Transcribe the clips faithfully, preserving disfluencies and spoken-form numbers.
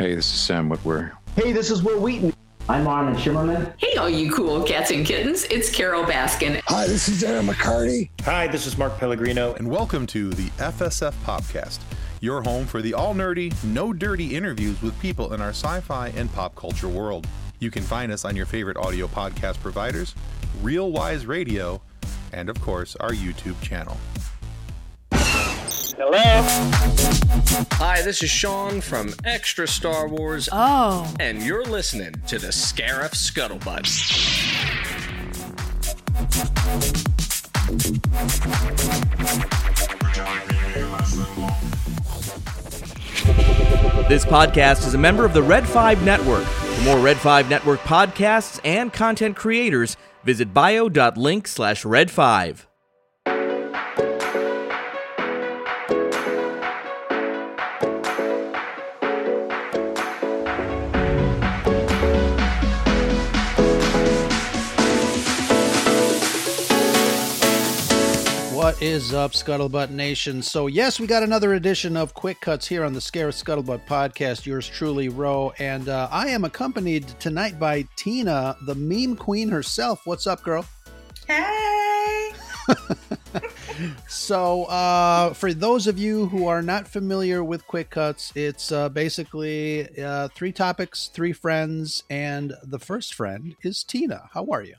Hey, this is Sam Whitwer. Hey, this is Will Wheaton. I'm Armin Shimmerman. Hey, all you cool cats and kittens. It's Carol Baskin. Hi, this is Aaron McCarty. Hi, this is Mark Pellegrino. And welcome to the F S F Popcast, your home for the all-nerdy, no-dirty interviews with people in our sci-fi and pop culture world. You can find us on your favorite audio podcast providers, Real Wise Radio, and, of course, our YouTube channel. Hello. Hi, this is Sean from Extra Star Wars. Oh. And you're listening to the Scarif Scuttlebutt. This podcast is a member of the Red Five Network. For more Red Five Network podcasts and content creators, visit bio.link slash Red Five. What is up, Scuttlebutt Nation? So, yes, we got another edition of Quick Cuts here on the Scarif Scuttlebutt podcast. Yours truly, Ro, and uh, I am accompanied tonight by Tina, the meme queen herself. What's up, girl? Hey! So, uh, for those of you who are not familiar with Quick Cuts, it's uh, basically uh, three topics, three friends, and the first friend is Tina. How are you?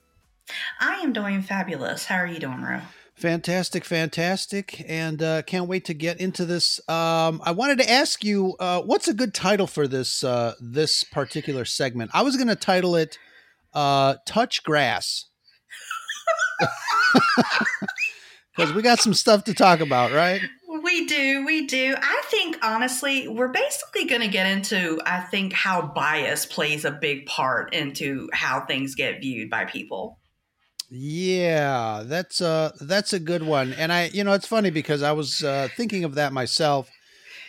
I am doing fabulous. How are you doing, Ro? Fantastic, fantastic, and uh, can't wait to get into this. Um, I wanted to ask you, uh, what's a good title for this uh, this particular segment? I was going to title it uh, Touch Grass, because we got some stuff to talk about, right? We do. We do. I think, honestly, we're basically going to get into, I think, how bias plays a big part into how things get viewed by people. Yeah, that's a, that's a good one. And I, you know, it's funny because I was uh, thinking of that myself,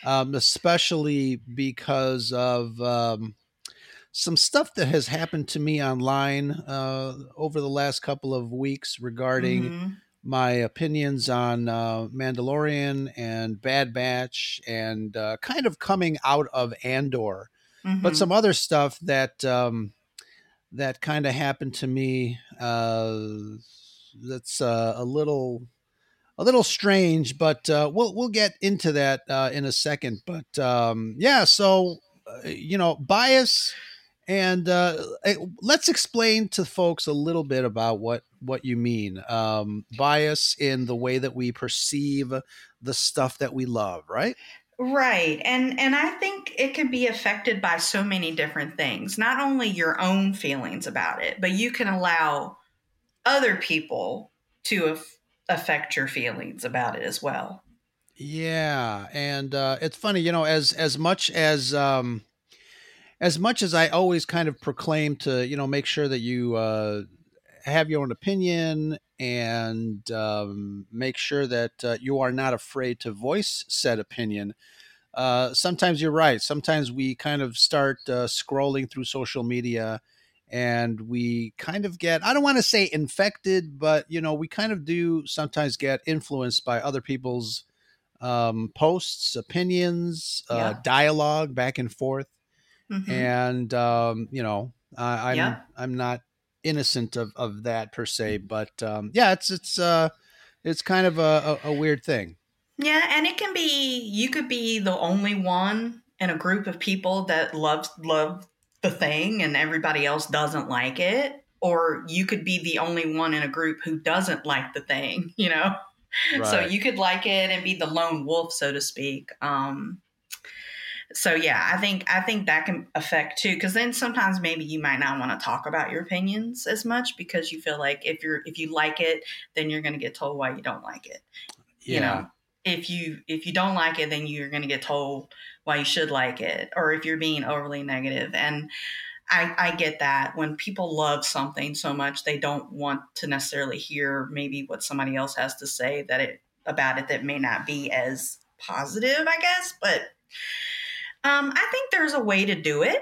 um, especially because of um, some stuff that has happened to me online uh, over the last couple of weeks regarding mm-hmm. my opinions on uh, Mandalorian and Bad Batch and uh, kind of coming out of Andor, mm-hmm. but some other stuff that... Um, that kind of happened to me. Uh, that's uh, a little, a little strange, but uh, we'll, we'll get into that uh, in a second, but um, yeah. So, uh, you know, bias and uh, let's explain to folks a little bit about what, what you mean. Um, bias in the way that we perceive the stuff that we love, right? Right. And and I think it can be affected by so many different things, not only your own feelings about it, but you can allow other people to af- affect your feelings about it as well. Yeah. And uh, it's funny, you know, as as much as um, as much as I always kind of proclaim to, you know, make sure that you uh, have your own opinion and um, make sure that uh, you are not afraid to voice said opinion. Uh, sometimes you're right. Sometimes we kind of start uh, scrolling through social media and we kind of get, I don't want to say infected, but, you know, we kind of do sometimes get influenced by other people's um, posts, opinions, yeah. uh, dialogue back and forth. Mm-hmm. And, um, you know, I, I'm, yeah. I'm not, innocent of, of that per se, but um, yeah, it's it's uh, it's kind of a, a, a weird thing. Yeah, and it can be, you could be the only one in a group of people that loves love the thing and everybody else doesn't like it, or you could be the only one in a group who doesn't like the thing, you know? Right. So you could like it and be the lone wolf, so to speak. Um, So, yeah, I think I think that can affect, too, because then sometimes maybe you might not want to talk about your opinions as much because you feel like if you're if you like it, then you're going to get told why you don't like it. Yeah. You know, if you if you don't like it, then you're going to get told why you should like it, or if you're being overly negative. And I, I get that when people love something so much, they don't want to necessarily hear maybe what somebody else has to say that it about it that may not be as positive, I guess. But Um, I think there's a way to do it.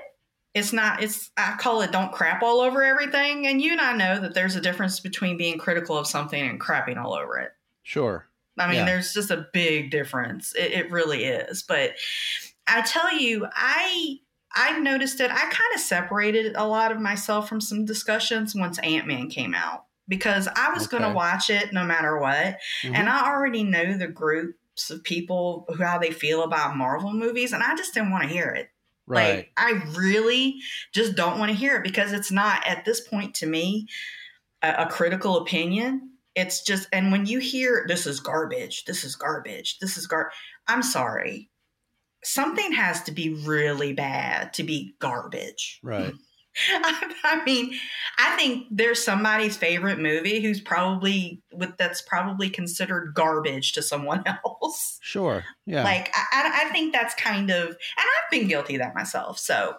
It's not, it's, I call it don't crap all over everything. And you and I know that there's a difference between being critical of something and crapping all over it. Sure. I mean, yeah. There's just a big difference. It, it really is. But I tell you, I I noticed it. I kind of separated a lot of myself from some discussions once Ant-Man came out, because I was okay. going to watch it no matter what. Mm-hmm. And I already know the groups of people, who, how they feel about Marvel movies. And I just didn't want to hear it. Right. Like, I really just don't want to hear it, because it's not, at this point, to me, a, a critical opinion. It's just, and when you hear, this is garbage, this is garbage, this is garbage, I'm sorry. Something has to be really bad to be garbage. Right. I, I mean, I think there's somebody's favorite movie who's probably with that's probably considered garbage to someone else. Sure. Yeah. Like, I, I think that's kind of, and I've been guilty of that myself. So,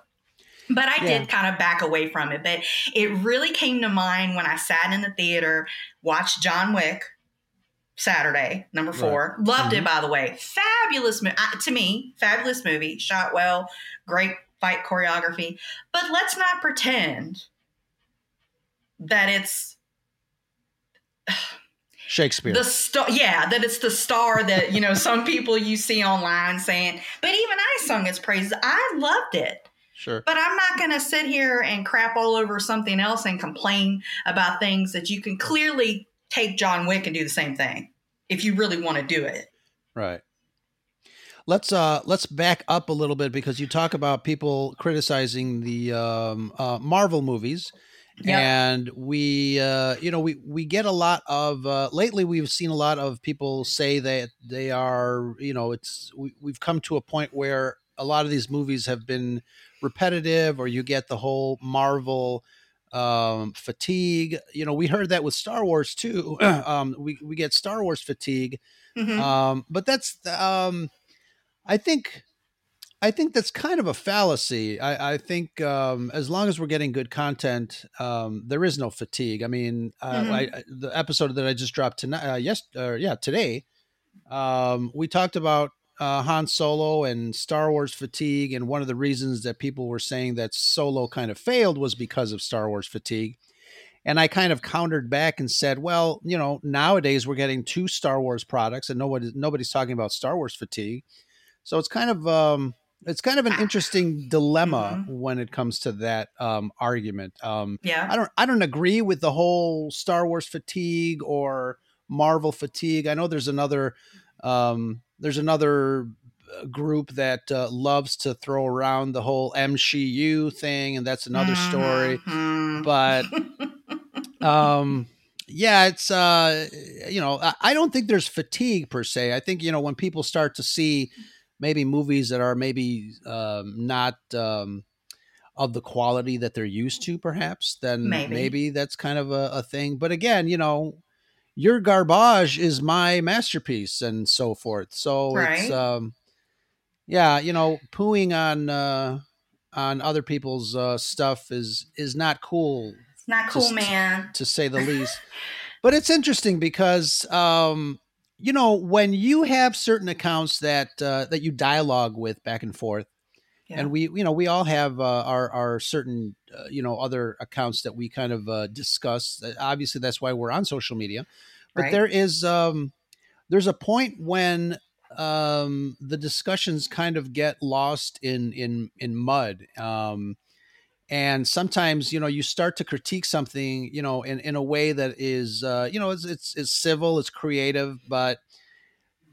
but I yeah. did kind of back away from it. But it really came to mind when I sat in the theater, watched John Wick Saturday, number four. Right. Loved mm-hmm. it, by the way. Fabulous movie. To me, fabulous movie. Shot well. Great fight choreography. But let's not pretend that it's Shakespeare. The star, yeah, that it's the star that, you know, some people you see online saying, but even I sung its praises. I loved it. Sure. But I'm not going to sit here and crap all over something else and complain about things that you can clearly take John Wick and do the same thing if you really want to do it. Right. Let's uh let's back up a little bit, because you talk about people criticizing the um, uh, Marvel movies, yep. and we uh, you know we we get a lot of uh, lately we've seen a lot of people say that they are, you know, it's we, we've come to a point where a lot of these movies have been repetitive, or you get the whole Marvel um fatigue. You know, we heard that with Star Wars too. um we we get Star Wars fatigue. Mm-hmm. um but that's um I think I think that's kind of a fallacy. I I think um as long as we're getting good content, um there is no fatigue. I mean, uh, mm-hmm. I, I, the episode that I just dropped tonight uh, yes uh, yeah today um we talked about Uh, Han Solo and Star Wars fatigue. And one of the reasons that people were saying that Solo kind of failed was because of Star Wars fatigue. And I kind of countered back and said, well, you know, nowadays we're getting two Star Wars products and nobody, nobody's talking about Star Wars fatigue. So it's kind of, um, it's kind of an interesting dilemma mm-hmm. when it comes to that um, argument. Um, yeah. I don't, I don't agree with the whole Star Wars fatigue or Marvel fatigue. I know there's another, um, There's another group that uh, loves to throw around the whole M C U thing, and that's another story. Mm-hmm. But um, yeah, it's, uh, you know, I don't think there's fatigue per se. I think, you know, when people start to see maybe movies that are maybe um, not um, of the quality that they're used to, perhaps, then maybe, maybe that's kind of a, a thing. But again, you know, your garbage is my masterpiece and so forth. So right. it's, um, yeah, you know, pooing on, uh, on other people's uh, stuff is, is not cool. It's not cool, to, man, to say the least. But it's interesting because, um, you know, when you have certain accounts that, uh, that you dialogue with back and forth, yeah. and we, you know, we all have uh, our, our certain, uh, you know, other accounts that we kind of uh, discuss. Obviously, that's why we're on social media. But right. there is um, there's a point when um, the discussions kind of get lost in in in mud. Um, and sometimes, you know, you start to critique something, you know, in, in a way that is, uh, you know, it's, it's it's civil, it's creative, but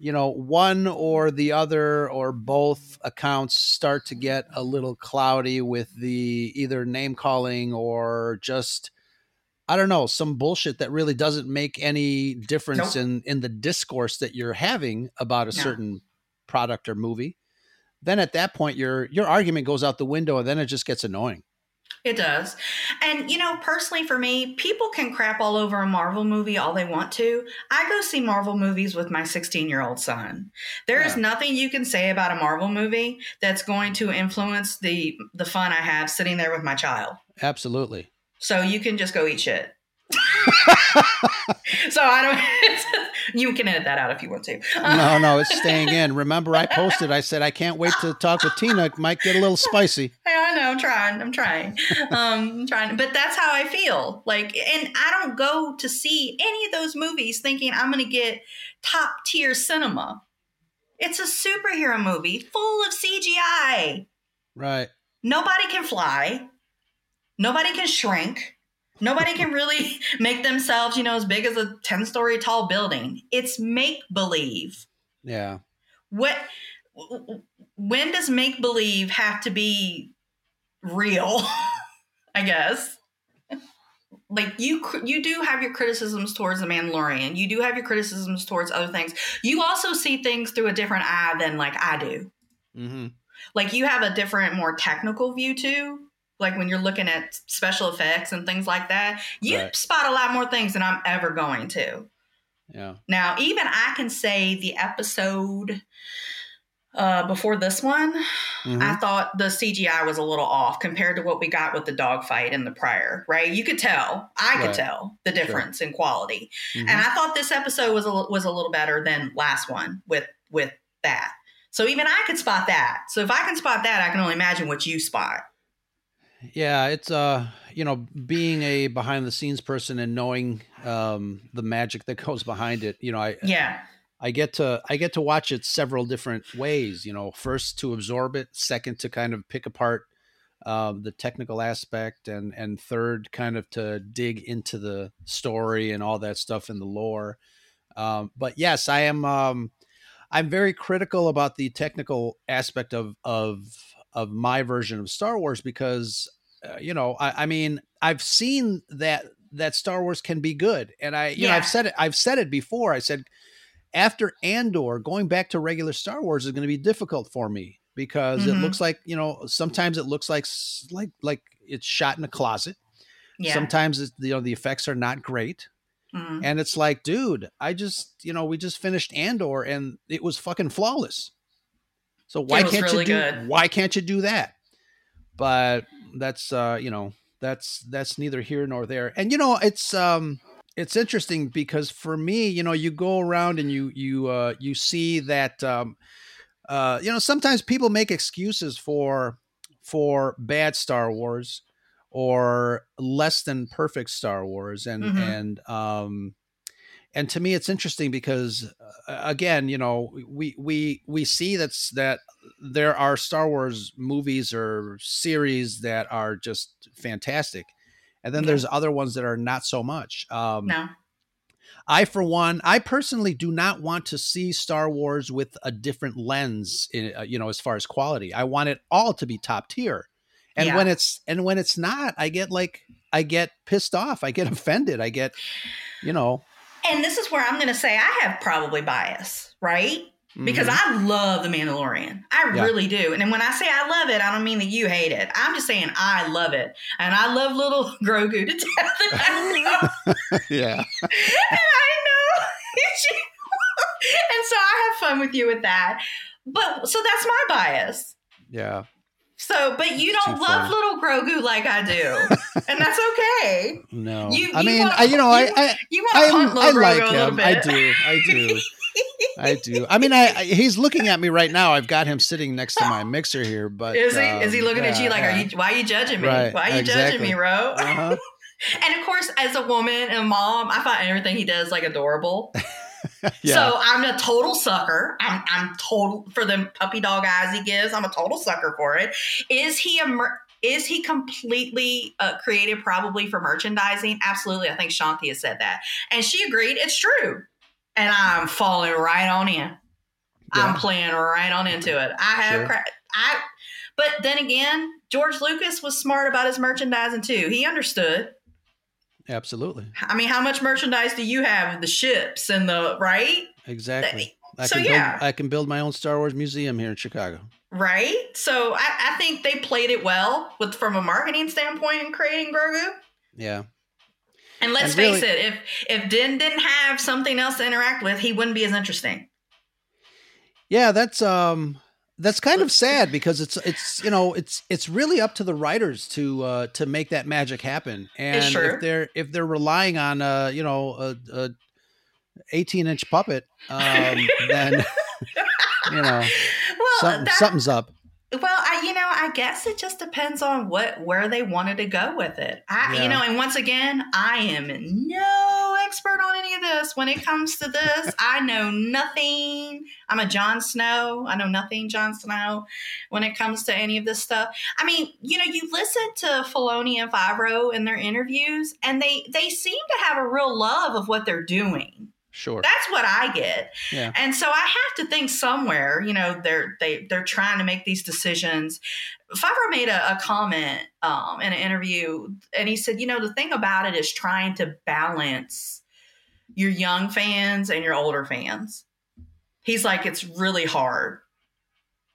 you know, one or the other or both accounts start to get a little cloudy with the either name calling or just, I don't know, some bullshit that really doesn't make any difference nope. in, in the discourse that you're having about a no. certain product or movie. Then at that point, your, your argument goes out the window, and then it just gets annoying. It does. And, you know, personally for me, people can crap all over a Marvel movie all they want to. I go see Marvel movies with my sixteen-year-old son. There yeah. is nothing you can say about a Marvel movie that's going to influence the the fun I have sitting there with my child. Absolutely. So you can just go eat shit. So I don't, you can edit that out if you want to. No, no, it's staying in. Remember, I posted, I said, I can't wait to talk with Tina. It might get a little spicy. I know. I'm trying. I'm trying. Um, I'm trying. But that's how I feel. Like, and I don't go to see any of those movies thinking I'm going to get top tier cinema. It's a superhero movie full of C G I. Right. nobody can fly. Nobody can shrink. Nobody can really make themselves, you know, as big as a ten-story tall building. It's make-believe. Yeah. What? When does make-believe have to be real? I guess. Like, you you do have your criticisms towards The Mandalorian. You do have your criticisms towards other things. You also see things through a different eye than, like, I do. Mm-hmm. Like, you have a different, more technical view, too. Like, when you're looking at special effects and things like that, you right. spot a lot more things than I'm ever going to. Yeah. Now, even I can say the episode uh, before this one, mm-hmm. I thought the C G I was a little off compared to what we got with the dogfight in the prior, right? You could tell. I could right. tell the difference sure. in quality. Mm-hmm. And I thought this episode was a, was a little better than last one with with that. So even I could spot that. So if I can spot that, I can only imagine what you spot. Yeah, it's, uh, you know, being a behind the scenes person and knowing, um, the magic that goes behind it, you know, I, yeah, I get to, I get to watch it several different ways, you know, first to absorb it, second to kind of pick apart, um, the technical aspect, and, and third kind of to dig into the story and all that stuff in the lore. Um, but yes, I am, um, I'm very critical about the technical aspect of, of, of my version of Star Wars, because, uh, you know, I, I mean, I've seen that, that Star Wars can be good. And I, you yeah. know, I've said it, I've said it before. I said, after Andor, going back to regular Star Wars is going to be difficult for me, because mm-hmm. it looks like, you know, sometimes it looks like, like, like it's shot in a closet. Yeah. Sometimes it's, you know, the effects are not great. Mm-hmm. And it's like, dude, I just, you know, we just finished Andor and it was fucking flawless. So why can't really you do, good. why can't you do that? But that's, uh, you know, that's, that's neither here nor there. And, you know, it's, um, it's interesting because for me, you know, you go around and you, you, uh, you see that, um, uh, you know, sometimes people make excuses for, for bad Star Wars or less than perfect Star Wars. And, mm-hmm. and, um, And to me, it's interesting because, uh, again, you know, we we we see that's that there are Star Wars movies or series that are just fantastic, and then yeah. there's other ones that are not so much. Um, no, I for one, I personally do not want to see Star Wars with a different lens, in, uh, you know, as far as quality. I want it all to be top tier, and yeah. when it's and when it's not, I get like I get pissed off, I get offended, I get, you know. And this is where I'm going to say I have probably bias, right? Because mm-hmm. I love The Mandalorian. I yeah. really do. And when I say I love it, I don't mean that you hate it. I'm just saying I love it. And I love little Grogu to death. And I know. yeah. And I know. And so I have fun with you with that. But so that's my bias. Yeah. So, but you don't love little Grogu like I do, and that's okay. No, you, you I mean, wanna, I, you know, you, I, I, you want to hunt little Grogu like a little bit. I do, I do, I do. I mean, I, I he's looking at me right now. I've got him sitting next to my mixer here, but is he? Um, is he looking yeah, at you like, are you? Why are you judging me? Right, why are you exactly. judging me, Ro? Uh-huh. And of course, as a woman and mom, I find everything he does like adorable. Yeah. So I'm a total sucker. I'm I'm total for the puppy dog eyes he gives. I'm a total sucker for it. Is he a mer- is he completely uh, created probably for merchandising? Absolutely. I think Shanti has said that, and she agreed. It's true, and I'm falling right on in. Yeah. I'm playing right on into it. I have sure. cra- I, but then again, George Lucas was smart about his merchandising too. He understood. Absolutely. I mean, how much merchandise do you have of the ships and the right? Exactly. I so, can yeah. Build, I can build my own Star Wars museum here in Chicago. Right. So I, I think they played it well with from a marketing standpoint in creating Grogu. Yeah. And let's and face really, it, if if Din didn't have something else to interact with, he wouldn't be as interesting. Yeah, that's um that's kind of sad because it's it's you know it's it's really up to the writers to uh, to make that magic happen, and if they're if they're relying on uh you know a, a eighteen inch puppet, um, then you know well, something, that, something's up. Well, I you know I guess it just depends on what where they wanted to go with it. I yeah. you know, and once again, I am no expert on any of this. When it comes to this, I know nothing. I'm a Jon Snow. I know nothing, Jon Snow, when it comes to any of this stuff. I mean, you know, you listen to Filoni and Favreau in their interviews, and they, they seem to have a real love of what they're doing. Sure. That's what I get. Yeah. And so I have to think somewhere, you know, they're, they, they're trying to make these decisions. Favreau made a, a comment um, in an interview, and he said, you know, the thing about it is trying to balance your young fans and your older fans. He's like, it's really hard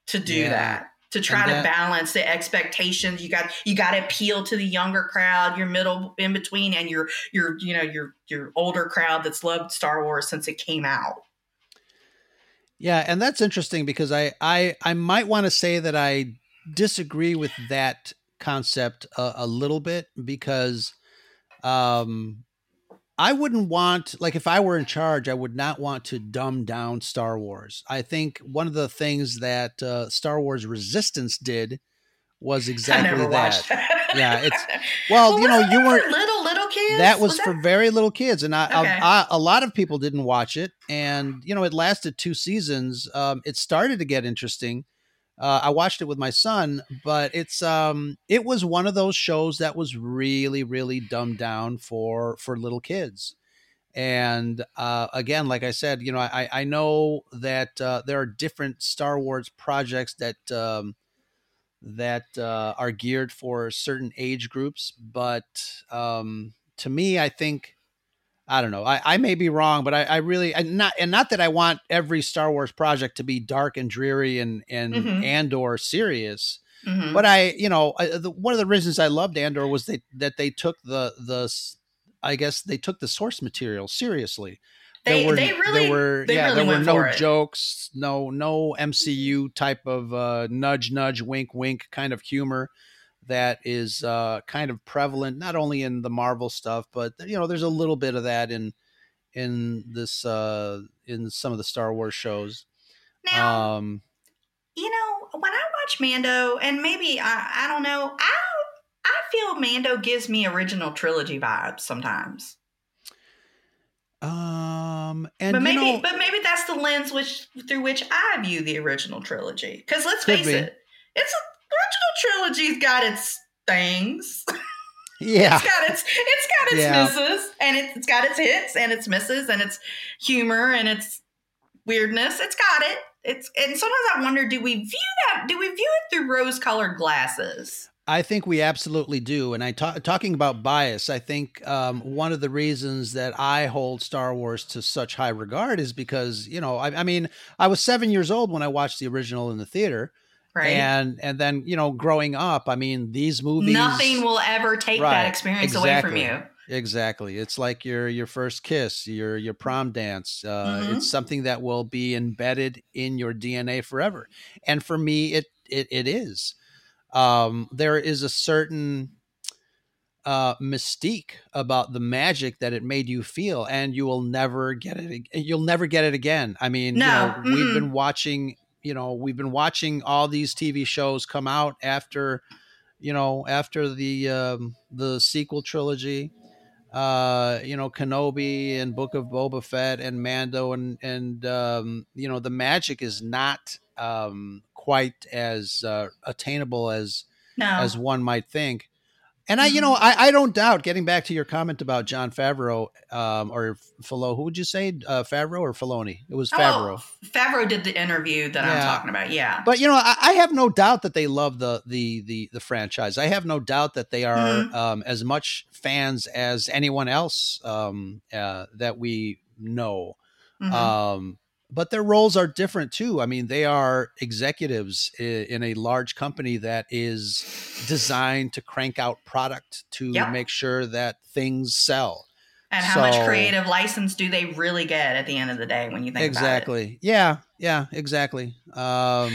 to do yeah. that. To try that, to balance the expectations. You got you got to appeal to the younger crowd, your middle in between, and your your you know your your older crowd that's loved Star Wars since it came out. Yeah, and that's interesting because I I, I might want to say that I disagree with that concept a, a little bit because um I wouldn't want, like, if I were in charge, I would not want to dumb down Star Wars. I think one of the things that uh, Star Wars Resistance did was exactly I never that. that. Yeah, it's well, well you know, you weren't little little kids. That was, was that? for very little kids, and I, okay. I, I, a lot of people didn't watch it. And you know, it lasted two seasons. Um, it started to get interesting. Uh, I watched it with my son, but it's um, it was one of those shows that was really, really dumbed down for for little kids. And uh, again, like I said, you know, I, I know that uh, there are different Star Wars projects that um, that uh, are geared for certain age groups. But um, to me, I think I don't know. I, I may be wrong, but I, I really I not and not that I want every Star Wars project to be dark and dreary and and mm-hmm. Andor serious. Mm-hmm. But I, you know, I, the, one of the reasons I loved Andor was that that they took the the I guess they took the source material seriously. They there were, they really there were they yeah really there went were no for jokes, it. no no M C U type of uh, nudge nudge wink wink kind of humor. That is uh, kind of prevalent, not only in the Marvel stuff, but you know, there's a little bit of that in in this uh, in some of the Star Wars shows. Now, um, you know, when I watch Mando, and maybe I, I don't know, I I feel Mando gives me original trilogy vibes sometimes. Um, and but maybe, you know, but maybe that's the lens which through which I view the original trilogy. Because let's face be. it, it's a original trilogy's got its things. Yeah. It's got its it's got its yeah. misses, and it, it's got its hits and its misses and its humor and its weirdness. It's got it. It's and sometimes I wonder, do we view that do we view it through rose-colored glasses? I think we absolutely do. And I ta- talking about bias, I think um, one of the reasons that I hold Star Wars to such high regard is because, you know, I, I mean, I was seven years old when I watched the original in the theater. Right. And and then, you know, growing up, I mean, these movies... Nothing will ever take right, that experience exactly, away from you. Exactly. It's like your your first kiss, your your prom dance. Uh, mm-hmm. It's something that will be embedded in your D N A forever. And for me, it it, it is. Um, there is a certain uh, mystique about the magic that it made you feel, and you will never get it. You'll never get it again. I mean, no. you know, we've been watching... You know, we've been watching all these T V shows come out after, you know, after the um, the sequel trilogy, uh, you know, Kenobi and Book of Boba Fett and Mando and, and um, you know, the magic is not um, quite as uh, attainable as no. as one might think. And I, you know, I, I don't doubt, getting back to your comment about John Favreau um, or Filoni, who would you say, uh, Favreau or Filoni? It was Favreau. Oh, Favreau did the interview that yeah. I'm talking about, yeah. But, you know, I, I have no doubt that they love the the the, the franchise. I have no doubt that they are mm-hmm. um, as much fans as anyone else um, uh, that we know. Mm-hmm. Um, but their roles are different too. I mean, they are executives in, in a large company that is designed to crank out product to yep. make sure that things sell. And how so, much creative license do they really get at the end of the day when you think exactly. about it? Exactly. Yeah. Yeah, exactly. Um,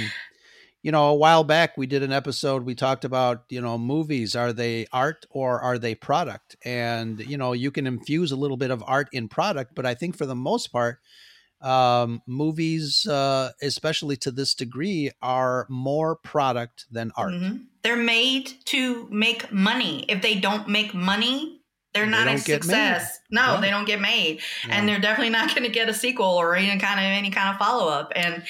you know, a while back we did an episode, we talked about, you know, movies. Are they art or are they product? And, you know, you can infuse a little bit of art in product, but I think for the most part, um movies uh especially to this degree are more product than art. Mm-hmm. They're made to make money. If they don't make money, They're not they a success. No, right. They don't get made. No. And they're definitely not going to get a sequel or any kind of any kind of follow-up. And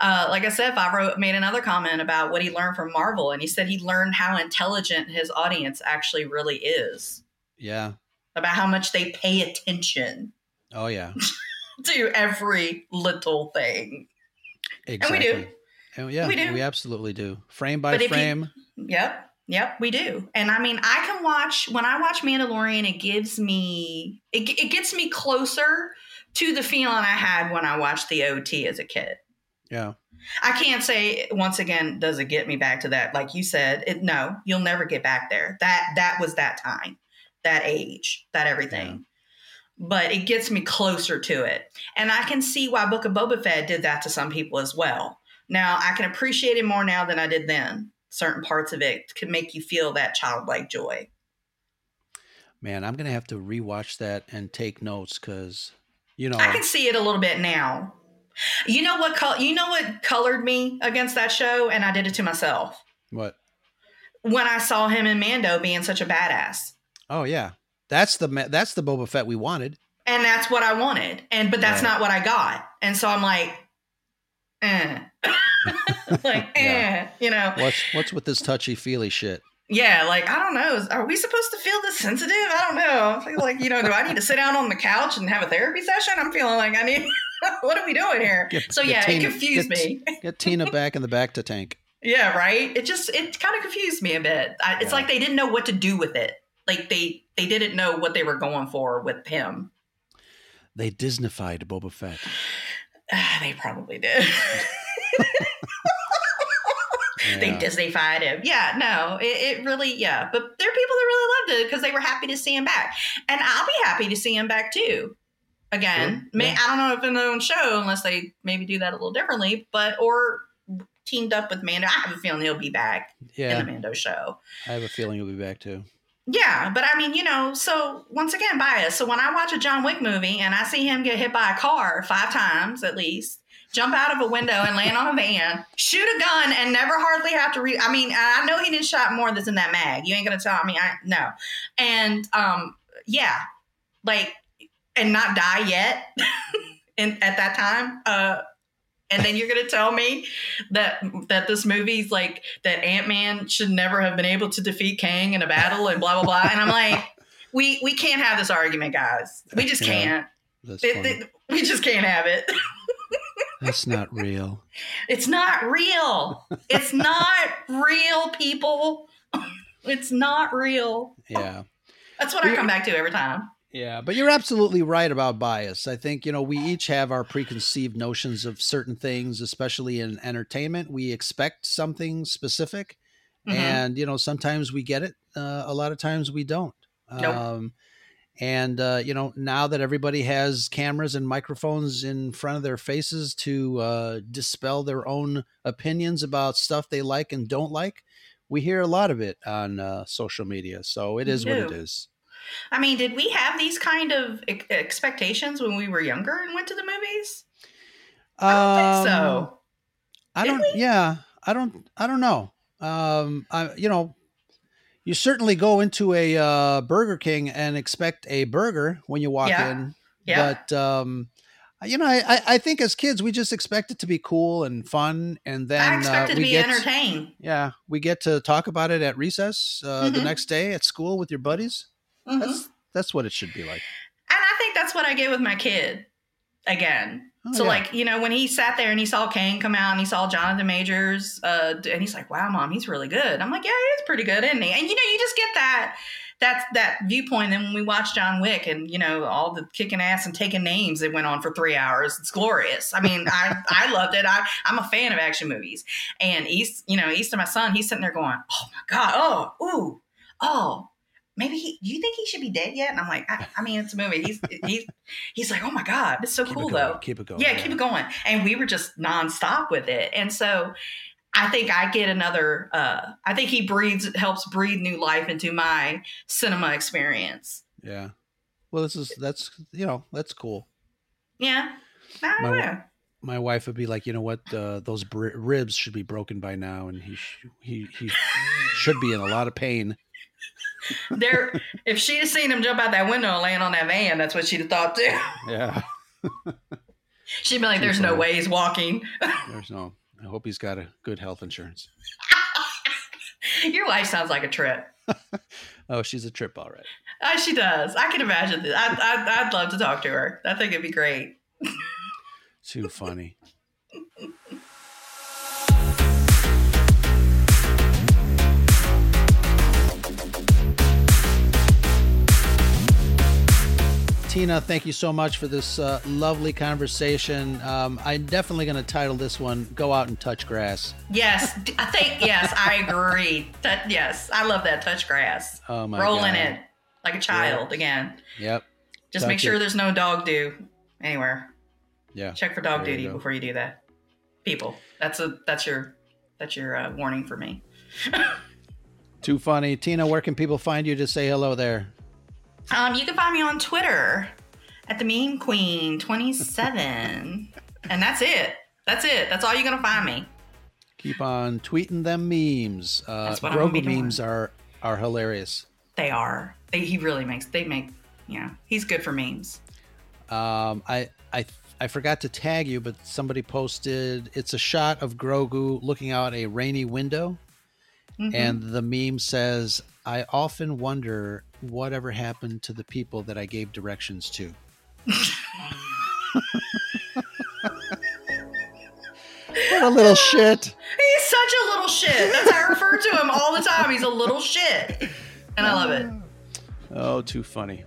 uh, like I said, Favreau made another comment about what he learned from Marvel. And he said he learned how intelligent his audience actually really is. Yeah. About how much they pay attention. Oh, yeah. To every little thing. Exactly. And we do. And yeah, we do. We absolutely do. Frame by but frame. You, yep. Yep, we do. And I mean, I can watch, when I watch Mandalorian, it gives me, it, it gets me closer to the feeling I had when I watched the O T as a kid. Yeah. I can't say, once again, does it get me back to that? Like you said, it, no, you'll never get back there. That, that was that time, that age, that everything. Yeah. But it gets me closer to it. And I can see why Book of Boba Fett did that to some people as well. Now, I can appreciate it more now than I did then. Certain parts of it can make you feel that childlike joy. Man, I'm going to have to rewatch that and take notes because, you know. I can see it a little bit now. You know what col- You know what colored me against that show? And I did it to myself. What? When I saw him and Mando being such a badass. Oh, yeah. That's the that's the Boba Fett we wanted. And that's what I wanted. and But that's right. not what I got. And so I'm like, eh. like, yeah. eh, you know. What's what's with this touchy-feely shit? Yeah, like, I don't know. Are we supposed to feel this sensitive? I don't know. I feel like, you know, do I need to sit down on the couch and have a therapy session? I'm feeling like I need, what are we doing here? Get, so, get yeah, Tina, it confused get, me. Get Tina back in the back to tank. Yeah, right? It just, it kind of confused me a bit. I, it's yeah. like they didn't know what to do with it. Like, they, they didn't know what they were going for with him. They Disney-fied Boba Fett. Uh, they probably did. Yeah. They Disney-fied him. Yeah, no, it, it really, yeah. But there are people that really loved it because they were happy to see him back. And I'll be happy to see him back too. Again, sure. may, yeah. I don't know if in their own show, unless they maybe do that a little differently, but or teamed up with Mando. I have a feeling he'll be back yeah. in the Mando show. I have a feeling he'll be back too. Yeah, but I mean, you know, so once again, bias. So when I watch a John Wick movie and I see him get hit by a car five times at least, jump out of a window and land on a van, shoot a gun and never hardly have to re I mean, I know he didn't shot more that's in that mag. You ain't going to tell me. I no. And um, yeah, like and not die yet in, at that time. Uh, and then you're going to tell me that that this movie's like that Ant-Man should never have been able to defeat Kang in a battle and blah, blah, blah. And I'm like, we we can't have this argument, guys. We just can't. Yeah, it, it, we just can't have it. That's not real. It's not real. It's not real, people. It's not real. Yeah. That's what I come back to every time. Yeah, but you're absolutely right about bias. I think, you know, we each have our preconceived notions of certain things, especially in entertainment. We expect something specific mm-hmm. and, you know, sometimes we get it. Uh, a lot of times we don't. Nope. Um, and, uh, you know, now that everybody has cameras and microphones in front of their faces to uh, dispel their own opinions about stuff they like and don't like, we hear a lot of it on uh, social media. So it is what it is. I mean, did we have these kind of e- expectations when we were younger and went to the movies? I don't um, think so. I did don't. We? Yeah, I don't. I don't know. Um, I you know, you certainly go into a uh, Burger King and expect a burger when you walk yeah. in. Yeah. But um, you know, I I think as kids we just expect it to be cool and fun, and then I expect uh, it to be entertaining. Yeah, we get to talk about it at recess uh, mm-hmm. the next day at school with your buddies. Mm-hmm. That's that's what it should be like. And I think that's what I get with my kid again. Oh, so yeah. like, you know, when he sat there and he saw Kane come out and he saw Jonathan Majors uh, and he's like, wow, mom, he's really good. I'm like, yeah, he's pretty good, isn't he? And, you know, you just get that, that, that viewpoint. And when we watch John Wick and, you know, all the kicking ass and taking names that went on for three hours, it's glorious. I mean, I, I loved it. I, I'm a fan of action movies. And he's, you know, East of my son, he's sitting there going, oh, my God. Oh, ooh, oh. Maybe he, you think he should be dead yet? And I'm like, I, I mean, it's a movie. He's, he's, he's like, oh my God, it's so keep cool it going, though. Keep it going. Yeah, yeah, keep it going. And we were just nonstop with it. And so I think I get another, uh, I think he breathes, helps breathe new life into my cinema experience. Yeah. Well, this is, that's, you know, that's cool. Yeah. I don't my, know. My wife would be like, you know what? Uh, those br- ribs should be broken by now. And he, sh- he, he should be in a lot of pain. There, if she'd have seen him jump out that window and land on that van, that's what she'd have thought too. Yeah. She'd be like, "There's no way he's walking." There's no. I hope he's got a good health insurance. Your wife sounds like a trip. Oh, she's a trip, all right. Uh, she does. I can imagine this. I, I, I'd love to talk to her. I think it'd be great. Too funny. Tina, thank you so much for this uh, lovely conversation. Um, I'm definitely going to title this one, Go Out and Touch Grass. Yes. I think, yes, I agree. That, yes, I love that, touch grass. Oh my Rolling God. Rolling it like a child, yeah. Again. Yep. Just touch make sure it. There's no dog do anywhere. Yeah. Check for dog there duty you before you do that. People, that's a that's your, that's your uh, warning for me. Too funny. Tina, where can people find you to say hello there? Um, you can find me on Twitter at the Meme Queen twenty-seven, and that's it. That's it. That's all you're gonna find me. Keep on tweeting them memes. Uh, Grogu memes are, are hilarious. They are. They, he really makes. They make. You know, he's good for memes. Um, I I I forgot to tag you, but somebody posted. It's a shot of Grogu looking out a rainy window, mm-hmm. and the meme says, "I often wonder whatever happened to the people that I gave directions to." What a little shit. He's such a little shit. That's how I refer to him all the time. He's a little shit. And I love it. Oh, too funny.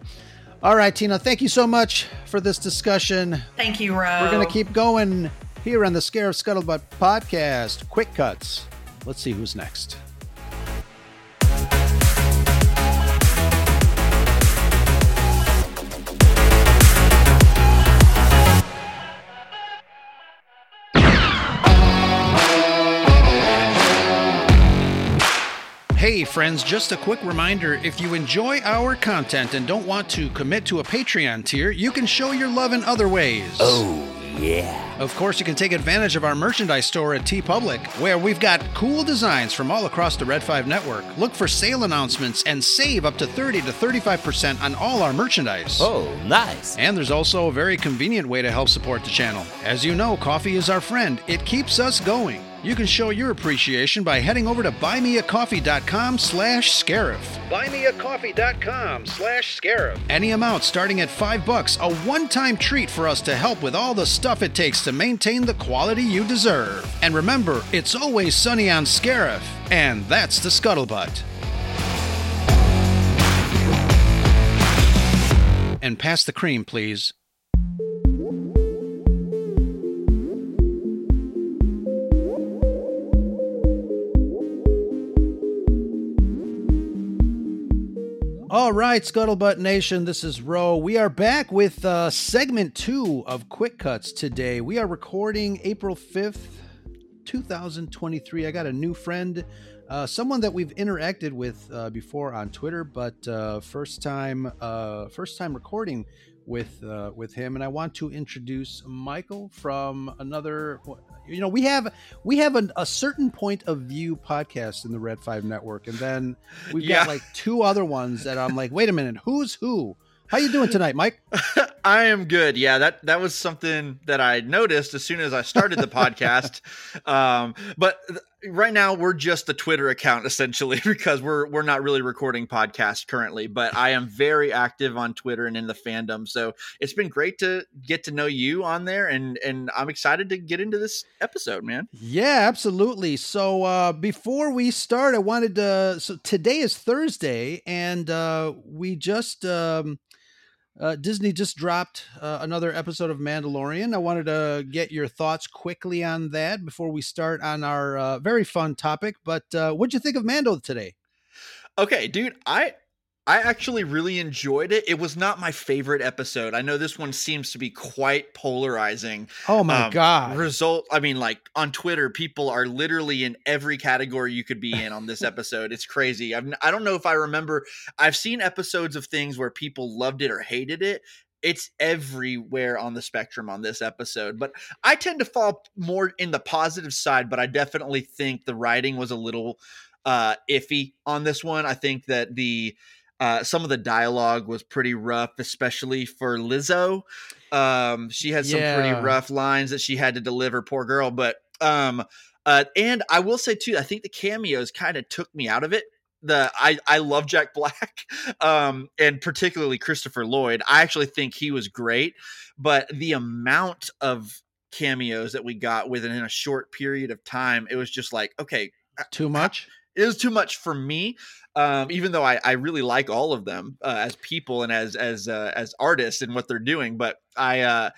All right, Tina, thank you so much for this discussion. Thank you, Ro. We're going to keep going here on the Scarif Scuttlebutt podcast. Quick cuts. Let's see who's next. Hey friends, just a quick reminder, if you enjoy our content and don't want to commit to a Patreon tier, you can show your love in other ways. Oh, yeah. Of course, you can take advantage of our merchandise store at TeePublic, where we've got cool designs from all across the Red five Network. Look for sale announcements and save up to thirty to thirty-five percent on all our merchandise. Oh, nice. And there's also a very convenient way to help support the channel. As you know, coffee is our friend. It keeps us going. You can show your appreciation by heading over to buymeacoffee.com slash Scarif. Buymeacoffee.com slash Scarif. Any amount starting at five bucks, a one-time treat for us to help with all the stuff it takes to maintain the quality you deserve. And remember, it's always sunny on Scarif, and that's the Scuttlebutt. And pass the cream, please. All right, Scuttlebutt Nation, this is Ro. We are back with uh, segment two of Quick Cuts today. We are recording April fifth, twenty twenty-three. I got a new friend, uh, someone that we've interacted with uh, before on Twitter, but uh, first time uh, first time recording with uh, with him. And I want to introduce Michael from another... You know, we have we have an, a certain point of view podcast in the Red five Network, and then we've yeah. got like two other ones that I'm like, wait a minute, who's who? How you doing tonight, Mike? I am good. Yeah, that, that was something that I noticed as soon as I started the podcast. Um, but th- right now we're just the Twitter account essentially because we're we're not really recording podcasts currently. But I am very active on Twitter and in the fandom, so it's been great to get to know you on there, and and I'm excited to get into this episode, man. Yeah, absolutely. So uh, before we start, I wanted to. So today is Thursday, and uh, we just. Um, Uh, Disney just dropped uh, another episode of Mandalorian. I wanted to get your thoughts quickly on that before we start on our uh, very fun topic. But uh, what'd you think of Mando today? Okay, dude, I I actually really enjoyed it. It was not my favorite episode. I know this one seems to be quite polarizing. Oh my um, God. Result, I mean, like on Twitter, people are literally in every category you could be in on this episode. It's crazy. I've, I don't know if I remember. I've seen episodes of things where people loved it or hated it. It's everywhere on the spectrum on this episode, but I tend to fall more in the positive side, but I definitely think the writing was a little uh, iffy on this one. I think that the uh, some of the dialogue was pretty rough, especially for Lizzo. Um, she had some yeah. pretty rough lines that she had to deliver, poor girl. But um, uh, and I will say too, I think the cameos kind of took me out of it. The I, I love Jack Black, um, and particularly Christopher Lloyd. I actually think he was great, but the amount of cameos that we got within a short period of time, it was just like, okay, too much. It was too much for me. Um, even though I, I really like all of them uh, as people and as as uh, as artists and what they're doing, but I, uh,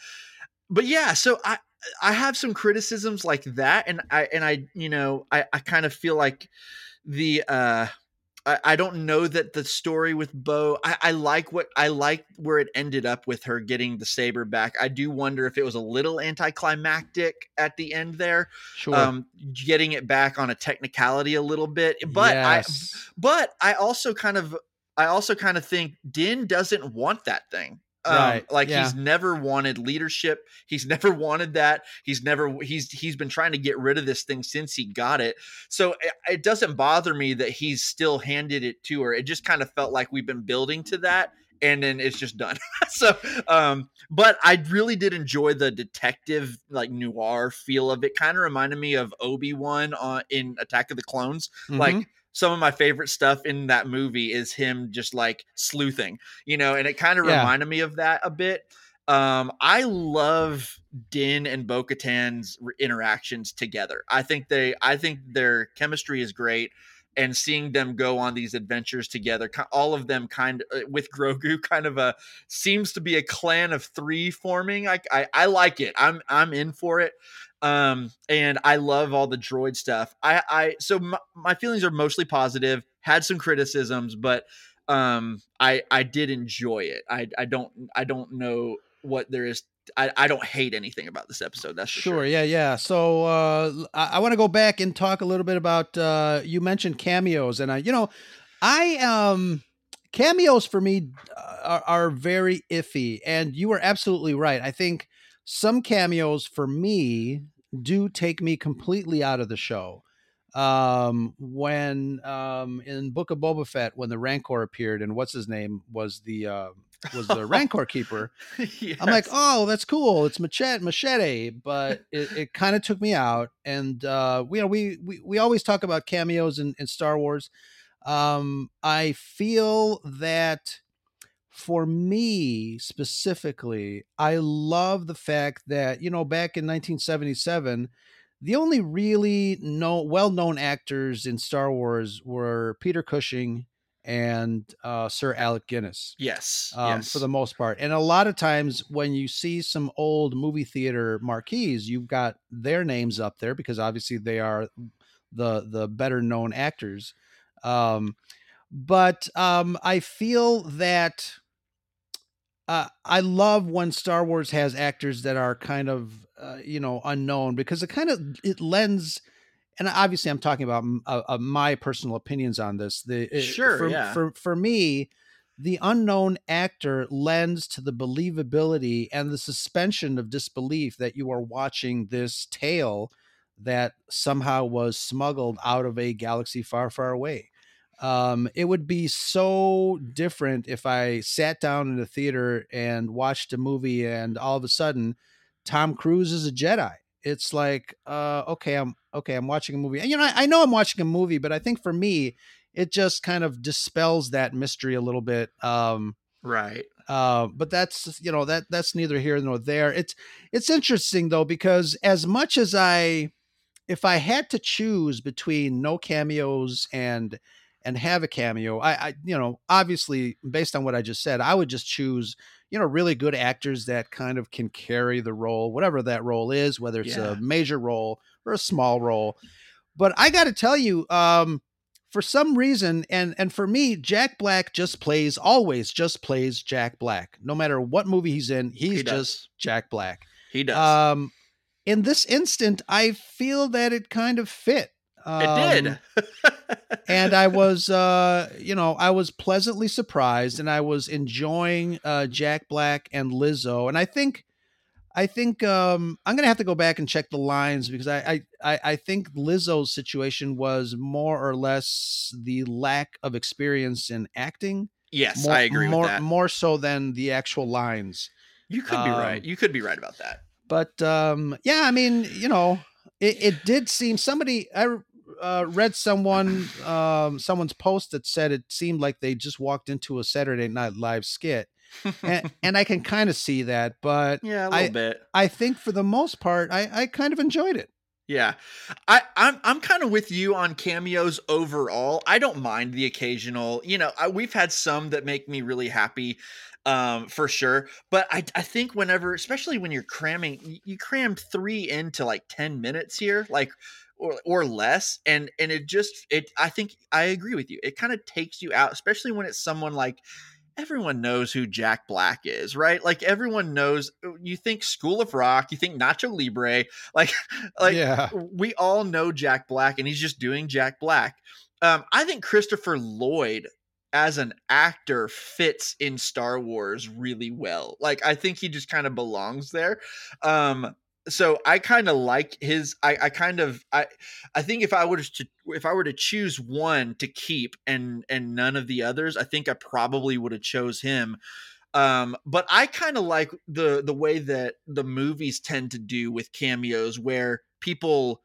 but yeah, so I I have some criticisms like that, and I and I you know I I kind of feel like the. Uh, I don't know that the story with Bo, I, I like what I like where it ended up with her getting the saber back. I do wonder if it was a little anticlimactic at the end there, sure. um, getting it back on a technicality a little bit. But yes. I, but I also kind of, I also kind of think Din doesn't want that thing. Um, right. Like yeah. he's never wanted leadership. He's never wanted that. He's never, he's, he's been trying to get rid of this thing since he got it. So it, it doesn't bother me that he's still handed it to her. It just kind of felt like we've been building to that and then it's just done. so, um, but I really did enjoy the detective, like noir feel of it. Kind of reminded me of Obi-Wan on, in Attack of the Clones. Mm-hmm. Like, some of my favorite stuff in that movie is him just like sleuthing, you know, and it kind of yeah. reminded me of that a bit. Um, I love Din and Bo-Katan's interactions together. I think they, I think their chemistry is great. And seeing them go on these adventures together, all of them kind of with Grogu, kind of a seems to be a clan of three forming. I, I, I like it. I'm, I'm in for it. Um, and I love all the droid stuff. I, I, so my, my feelings are mostly positive, had some criticisms, but, um, I, I did enjoy it. I, I don't, I don't know what there is. I, I don't hate anything about this episode. That's for sure, sure. Yeah. Yeah. So, uh, I, I want to go back and talk a little bit about, uh, you mentioned cameos and I, you know, I, um, cameos for me are, are very iffy and you were absolutely right. I think some cameos for me do take me completely out of the show. Um, when, um, in Book of Boba Fett, when the Rancor appeared and what's his name was the, uh, was the Rancor keeper. Yes. I'm like, oh, that's cool. It's machete, machete, but it, it kind of took me out. And uh, we, you know, we, we we always talk about cameos in, in Star Wars. Um, I feel that for me specifically, I love the fact that, you know, back in nineteen seventy-seven, the only really no well-known actors in Star Wars were Peter Cushing and uh Sir Alec Guinness. Yes, um, yes. For the most part. And a lot of times when you see some old movie theater marquees, you've got their names up there because obviously they are the the better known actors. Um but um I feel that uh I love when Star Wars has actors that are kind of uh, you know unknown because it kind of it lends. And obviously I'm talking about uh, my personal opinions on this. The, sure. For, yeah. for, for me, the unknown actor lends to the believability and the suspension of disbelief that you are watching this tale that somehow was smuggled out of a galaxy far, far away. Um, it would be so different if I sat down in a theater and watched a movie and all of a sudden Tom Cruise is a Jedi. It's like, uh, okay, I'm, okay, I'm watching a movie. And, you know, I, I know I'm watching a movie, but I think for me, it just kind of dispels that mystery a little bit. Um, right. Uh, but that's, you know, that that's neither here nor there. It's, it's interesting though, because as much as I, if I had to choose between no cameos and, and have a cameo, I, I, you know, obviously based on what I just said, I would just choose, you know, really good actors that kind of can carry the role, whatever that role is, whether it's yeah. a major role or a small role. But I got to tell you, um, for some reason, and, and for me, Jack Black just plays always just plays Jack Black, no matter what movie he's in. He's he just Jack Black. He does. Um, in this instant, I feel that it kind of fit. Um, it did. And I was, uh, you know, I was pleasantly surprised and I was enjoying uh, Jack Black and Lizzo. And I think I think um, I'm going to have to go back and check the lines, because I, I, I think Lizzo's situation was more or less the lack of experience in acting. Yes, more, I agree with more, that. More so than the actual lines. You could um, be right. You could be right about that. But um, yeah, I mean, you know, it, it did seem somebody, I uh, read someone, um, someone's post that said it seemed like they just walked into a Saturday Night Live skit. and, and I can kind of see that, but yeah, a little I, bit. I think for the most part, I, I kind of enjoyed it. Yeah, I, I'm I'm kind of with you on cameos overall. I don't mind the occasional, you know, I, we've had some that make me really happy, um, for sure. But I, I think whenever, especially when you're cramming, you cram three into like ten minutes here, like or or less. And, and it just, it I think I agree with you. It kind of takes you out, especially when it's someone like, everyone knows who Jack Black is, right? Like everyone knows, you think School of Rock, you think Nacho Libre, like, like yeah. we all know Jack Black, and he's just doing Jack Black. Um, I think Christopher Lloyd as an actor fits in Star Wars really well. Like, I think he just kind of belongs there. Um, so I kind of like his, I, I kind of, I, I think if I were to, if I were to choose one to keep and, and none of the others, I think I probably would have chose him. Um, but I kind of like the, the way that the movies tend to do with cameos, where people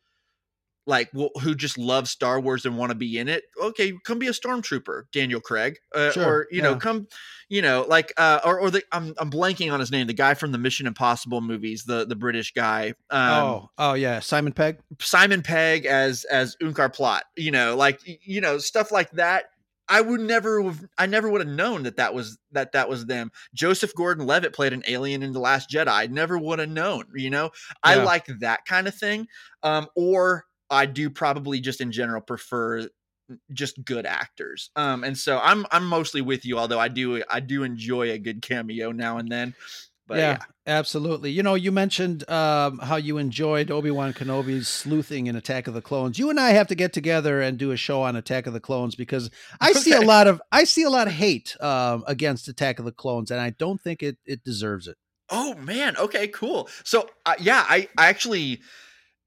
like well, who just love Star Wars and want to be in it. Okay. Come be a stormtrooper, Daniel Craig, uh, sure, or, you yeah. know, come, you know, like, uh, or, or the, I'm, I'm blanking on his name. The guy from the Mission Impossible movies, the, the British guy. Um, oh, oh yeah. Simon Pegg, Simon Pegg as, as Unkar Plot, you know, like, you know, stuff like that. I would never have, I never would have known that that was, that that was them. Joseph Gordon-Levitt played an alien in The Last Jedi. I never would have known, you know, I yeah. like that kind of thing. Um, or, I do probably just in general prefer just good actors. Um, and so I'm, I'm mostly with you, although I do, I do enjoy a good cameo now and then, but yeah, yeah. absolutely. You know, you mentioned, um, how you enjoyed Obi-Wan Kenobi's sleuthing in Attack of the Clones. You and I have to get together and do a show on Attack of the Clones, because I okay. see a lot of, I see a lot of hate, um, against Attack of the Clones, and I don't think it, it deserves it. Oh man. Okay, cool. So uh, yeah, I, I actually,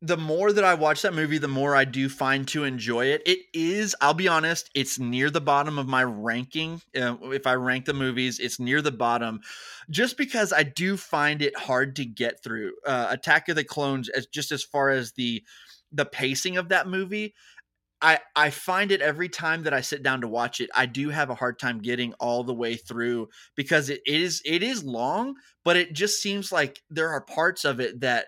the more that I watch that movie, the more I do find to enjoy it. It is, I'll be honest, it's near the bottom of my ranking. Uh, if I rank the movies, it's near the bottom, just because I do find it hard to get through. Uh, Attack of the Clones, as just as far as the the pacing of that movie, I, I find it every time that I sit down to watch it, I do have a hard time getting all the way through, because it is it is long, but it just seems like there are parts of it that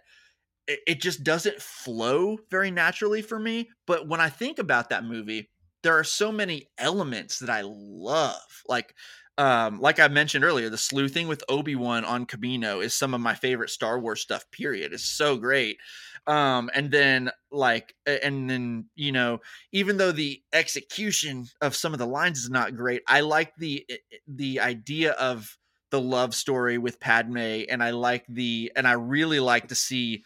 it just doesn't flow very naturally for me. But when I think about that movie, there are so many elements that I love. Like, um, like I mentioned earlier, the sleuthing with Obi-Wan on Kamino is some of my favorite Star Wars stuff, period. It's so great. Um, and then like, and then, you know, even though the execution of some of the lines is not great, I like the, the idea of the love story with Padme. And I like the, and I really like to see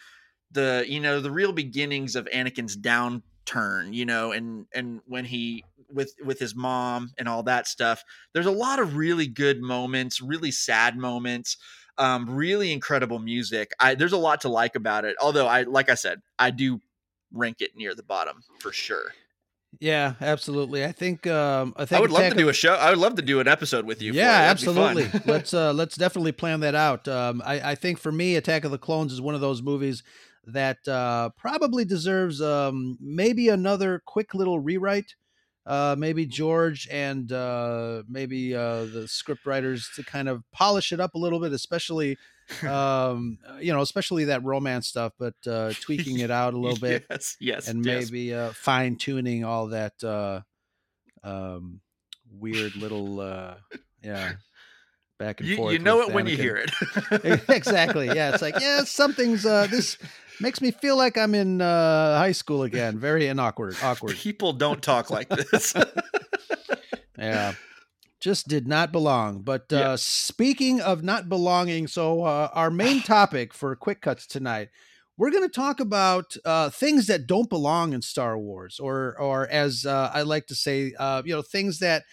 the, you know, the real beginnings of Anakin's downturn, you know, and, and when he, with, with his mom and all that stuff, there's a lot of really good moments, really sad moments, um, really incredible music. I, there's a lot to like about it. Although I, like I said, I do rank it near the bottom for sure. Yeah, absolutely. I think, um, I think I would love to do a show. I would love to do an episode with you. Yeah, absolutely. let's, uh, let's definitely plan that out. Um, I, I think for me, Attack of the Clones is one of those movies that uh, probably deserves um, maybe another quick little rewrite. Uh, maybe George and uh, maybe uh, the script writers to kind of polish it up a little bit, especially, um, you know, especially that romance stuff, but uh, tweaking it out a little bit. yes, yes, and yes. maybe uh, fine tuning all that uh, um, weird little, uh, yeah. back and you, forth. You know it Anakin. When you hear it. Exactly. Yeah. It's like, yeah, something's, uh, this makes me feel like I'm in uh, high school again. Very awkward, awkward. People don't talk like this. Yeah. Just did not belong. But uh, yeah. speaking of not belonging, so uh, our main topic for Quick Cuts tonight, we're going to talk about uh, things that don't belong in Star Wars, or, or as uh, I like to say, uh, you know, things that,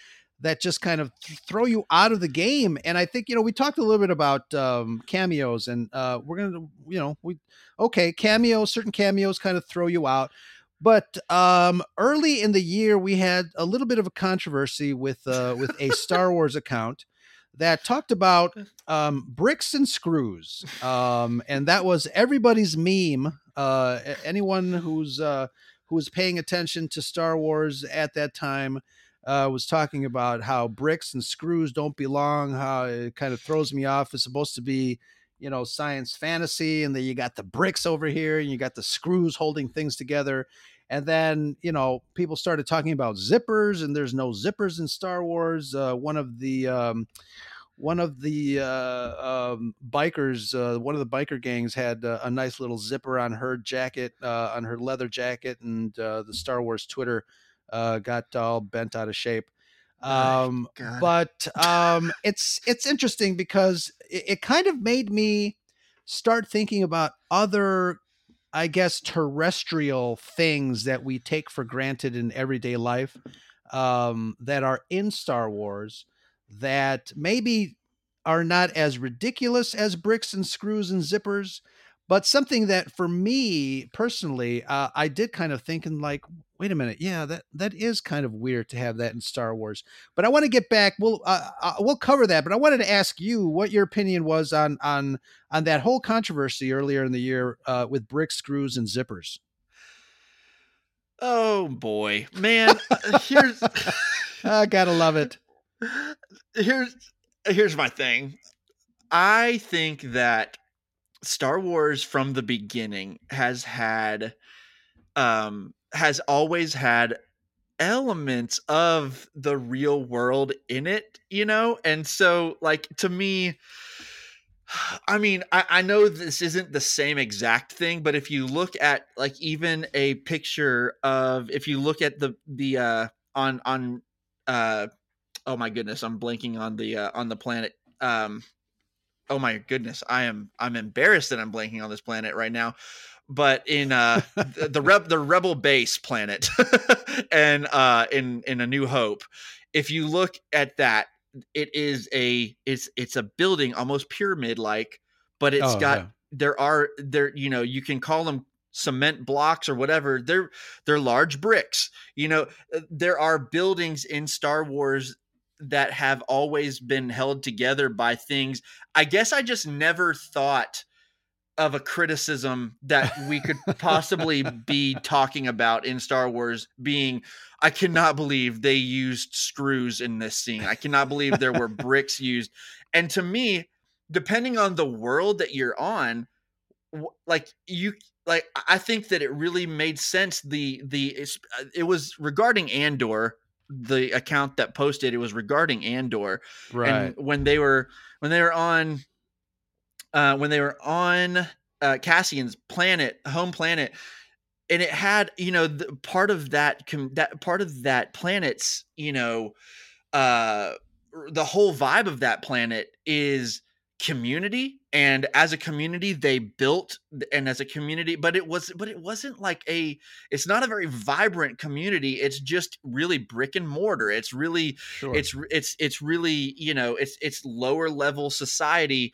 that just kind of th- throw you out of the game. And I think, you know, we talked a little bit about um, cameos, and uh, we're going to, you know, we, okay, cameos, certain cameos kind of throw you out. But um, early in the year, we had a little bit of a controversy with uh, with a Star Wars account that talked about um, bricks and screws. Um, and that was everybody's meme. Uh, anyone who's uh, who was paying attention to Star Wars at that time uh, was talking about how bricks and screws don't belong, how it kind of throws me off. It's supposed to be, you know, science fantasy, and then you got the bricks over here and you got the screws holding things together. And then, you know, people started talking about zippers, and there's no zippers in Star Wars. Uh, one of the um, one of the uh, um, bikers, uh, one of the biker gangs had uh, a nice little zipper on her jacket, uh, on her leather jacket. And uh, the Star Wars Twitter uh, got all bent out of shape. Um, oh, but um, it's it's interesting because it, it kind of made me start thinking about other, I guess, terrestrial things that we take for granted in everyday life, um, that are in Star Wars that maybe are not as ridiculous as bricks and screws and zippers, but something that for me personally, uh, I did kind of think and like, wait a minute. Yeah, that, that is kind of weird to have that in Star Wars, but I want to get back. We'll, uh, uh, we'll cover that, but I wanted to ask you what your opinion was on, on, on that whole controversy earlier in the year uh, with bricks, screws, and zippers. Oh boy, man. Here's, I gotta love it. Here's, here's my thing. I think that Star Wars from the beginning has had, um, has always had elements of the real world in it, you know? And so, like, to me, I mean, I, I know this isn't the same exact thing, but if you look at, like, even a picture of, if you look at the, the, uh, on, on, uh, oh my goodness, I'm blanking on the, uh, on the planet, um, oh my goodness, I am, I'm embarrassed that I'm blanking on this planet right now. But in uh, the, the Reb the Rebel base planet, and uh, in in A New Hope, if you look at that, it is a it's it's a building almost pyramid like, but it's oh, got yeah. there are there you know you can call them cement blocks or whatever, they're they're large bricks. You know, there are buildings in Star Wars that have always been held together by things. I guess I just never thought of a criticism that we could possibly be talking about in Star Wars being, I cannot believe they used screws in this scene. I cannot believe there were bricks used. And to me, depending on the world that you're on, like you, like, I think that it really made sense. The, the, it was regarding Andor, the account that posted, it was regarding Andor. Right. And when they were, when they were on, Uh, when they were on uh, Cassian's planet, home planet, and it had, you know, the, part of that com- that part of that planet's, you know, uh, the whole vibe of that planet is community, and as a community they built, and as a community, but it was, but it wasn't like a, it's not a very vibrant community. It's just really brick and mortar. It's really, sure. it's it's it's really, you know, it's it's lower level society.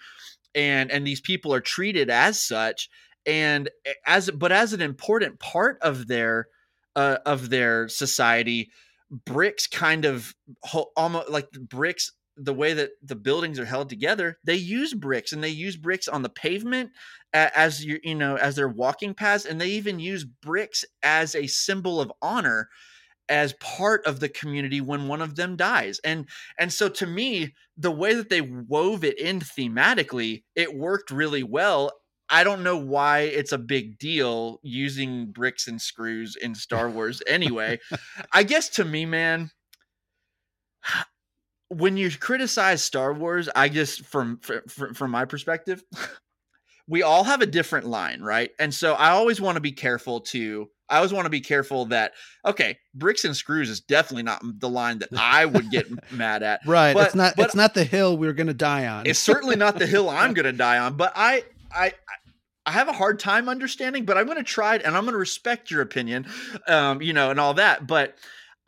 And and these people are treated as such, and as but as an important part of their uh, of their society, bricks kind of ho- almost like bricks. The way that the buildings are held together, they use bricks, and they use bricks on the pavement as you you know as their walking paths, and they even use bricks as a symbol of honor, as part of the community when one of them dies. And and so to me, the way that they wove it in thematically, it worked really well. I don't know why it's a big deal using bricks and screws in Star Wars anyway. I guess to me, man, when you criticize Star Wars, I just, from from, from my perspective, we all have a different line, right? And so I always want to be careful to I always want to be careful that, okay, bricks and screws is definitely not the line that I would get mad at. Right. But, it's not, but it's not the hill we're going to die on. It's certainly not the hill I'm going to die on, but I, I, I have a hard time understanding, but I'm going to try it, and I'm going to respect your opinion, um, you know, and all that. But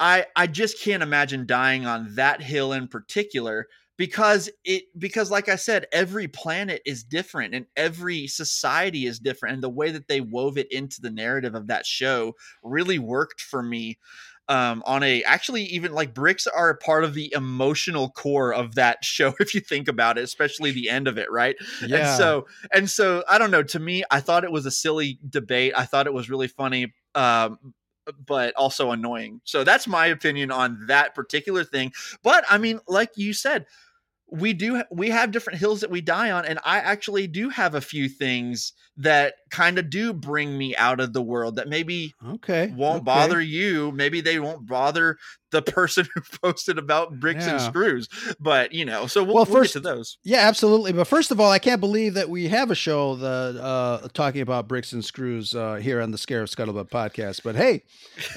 I, I just can't imagine dying on that hill in particular, because it because like I said, every planet is different and every society is different, and the way that they wove it into the narrative of that show really worked for me. Um, on a actually even like bricks are a part of the emotional core of that show, if you think about it, especially the end of it, right? Yeah. And so and so I don't know. To me, I thought it was a silly debate. I thought it was really funny. Um, but also annoying. So that's my opinion on that particular thing. But I mean, like you said, we do, we have different hills that we die on. And I actually do have a few things that kind of do bring me out of the world that maybe okay. won't okay. bother you. Maybe they won't bother the person who posted about bricks yeah. and screws, but you know, so we'll, well, we'll first, get to those. Yeah, absolutely. But first of all, I can't believe that we have a show that, uh, talking about bricks and screws, uh, here on the Scarif Scuttlebutt podcast, but hey,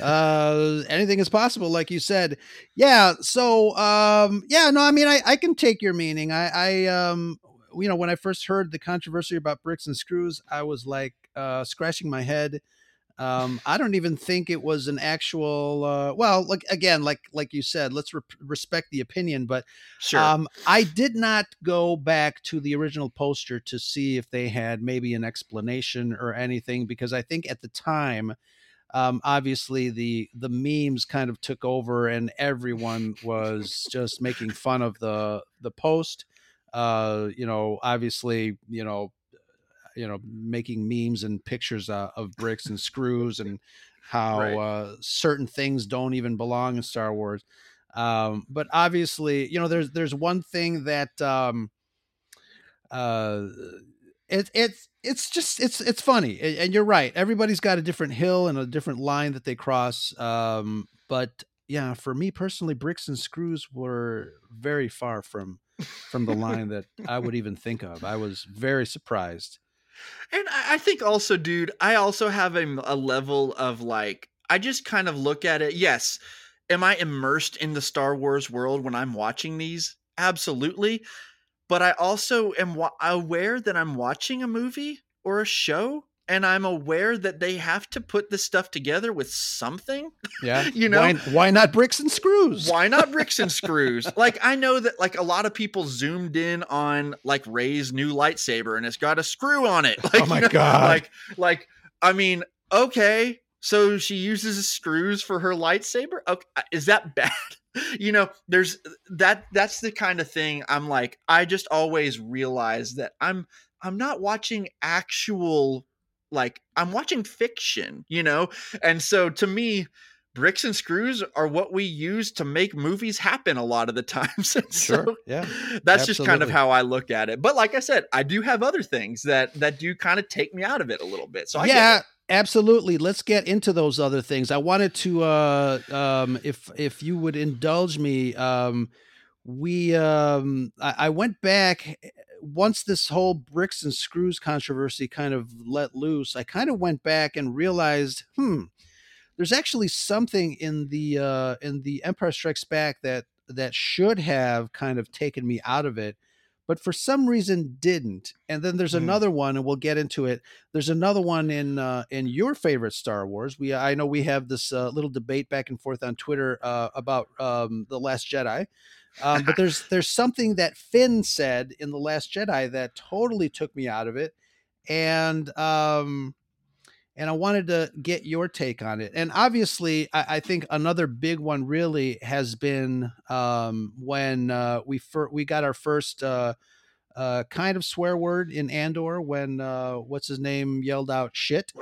uh, anything is possible. Like you said, yeah. So, um, yeah, no, I mean, I, I can take your meaning. I, I, um, you know, when I first heard the controversy about bricks and screws, I was like, uh, scratching my head. Um, I don't even think it was an actual, uh, well, like, again, like, like you said, let's re- respect the opinion, but, sure. um, I did not go back to the original poster to see if they had maybe an explanation or anything, because I think at the time, um, obviously the, the memes kind of took over and everyone was just making fun of the, the post, uh, you know, obviously, you know, you know, making memes and pictures uh, of bricks and screws and how right. uh, certain things don't even belong in Star Wars. Um, but obviously, you know, there's, there's one thing that um, uh, it, it's, it's just, it's, it's funny. And you're right. Everybody's got a different hill and a different line that they cross. Um, but yeah, for me personally, bricks and screws were very far from, from the line that I would even think of. I was very surprised. And I think also, dude, I also have a, a level of like, I just kind of look at it. Yes. Am I immersed in the Star Wars world when I'm watching these? Absolutely. But I also am wa- aware that I'm watching a movie or a show, and I'm aware that they have to put this stuff together with something. Yeah. You know, why, why not bricks and screws? Why not bricks and screws? Like, I know that like a lot of people zoomed in on like Rey's new lightsaber and it's got a screw on it. Like, oh my you know, God. Like, like, I mean, okay. So she uses screws for her lightsaber. Okay. Is that bad? You know, there's that, that's the kind of thing I'm like, I just always realize that I'm, I'm not watching actual, like I'm watching fiction, you know? And so to me, bricks and screws are what we use to make movies happen a lot of the times. So sure. Yeah. That's absolutely. Just kind of how I look at it. But like I said, I do have other things that, that do kind of take me out of it a little bit. So I yeah, absolutely. Let's get into those other things. I wanted to, uh, um, if, if you would indulge me, um, we, um, I, I went back once this whole bricks and screws controversy kind of let loose. I kind of went back and realized, Hmm, there's actually something in the, uh, in the Empire Strikes Back that, that should have kind of taken me out of it, but for some reason didn't. And then there's mm. another one, and we'll get into it. There's another one in, uh, in your favorite Star Wars. We, I know we have this uh, little debate back and forth on Twitter, uh, about, um, The Last Jedi. Um, but there's there's something that Finn said in The Last Jedi that totally took me out of it, and um, and I wanted to get your take on it. And obviously, I, I think another big one really has been um, when uh, we fir- we got our first uh, uh, kind of swear word in Andor when uh, what's his name yelled out shit.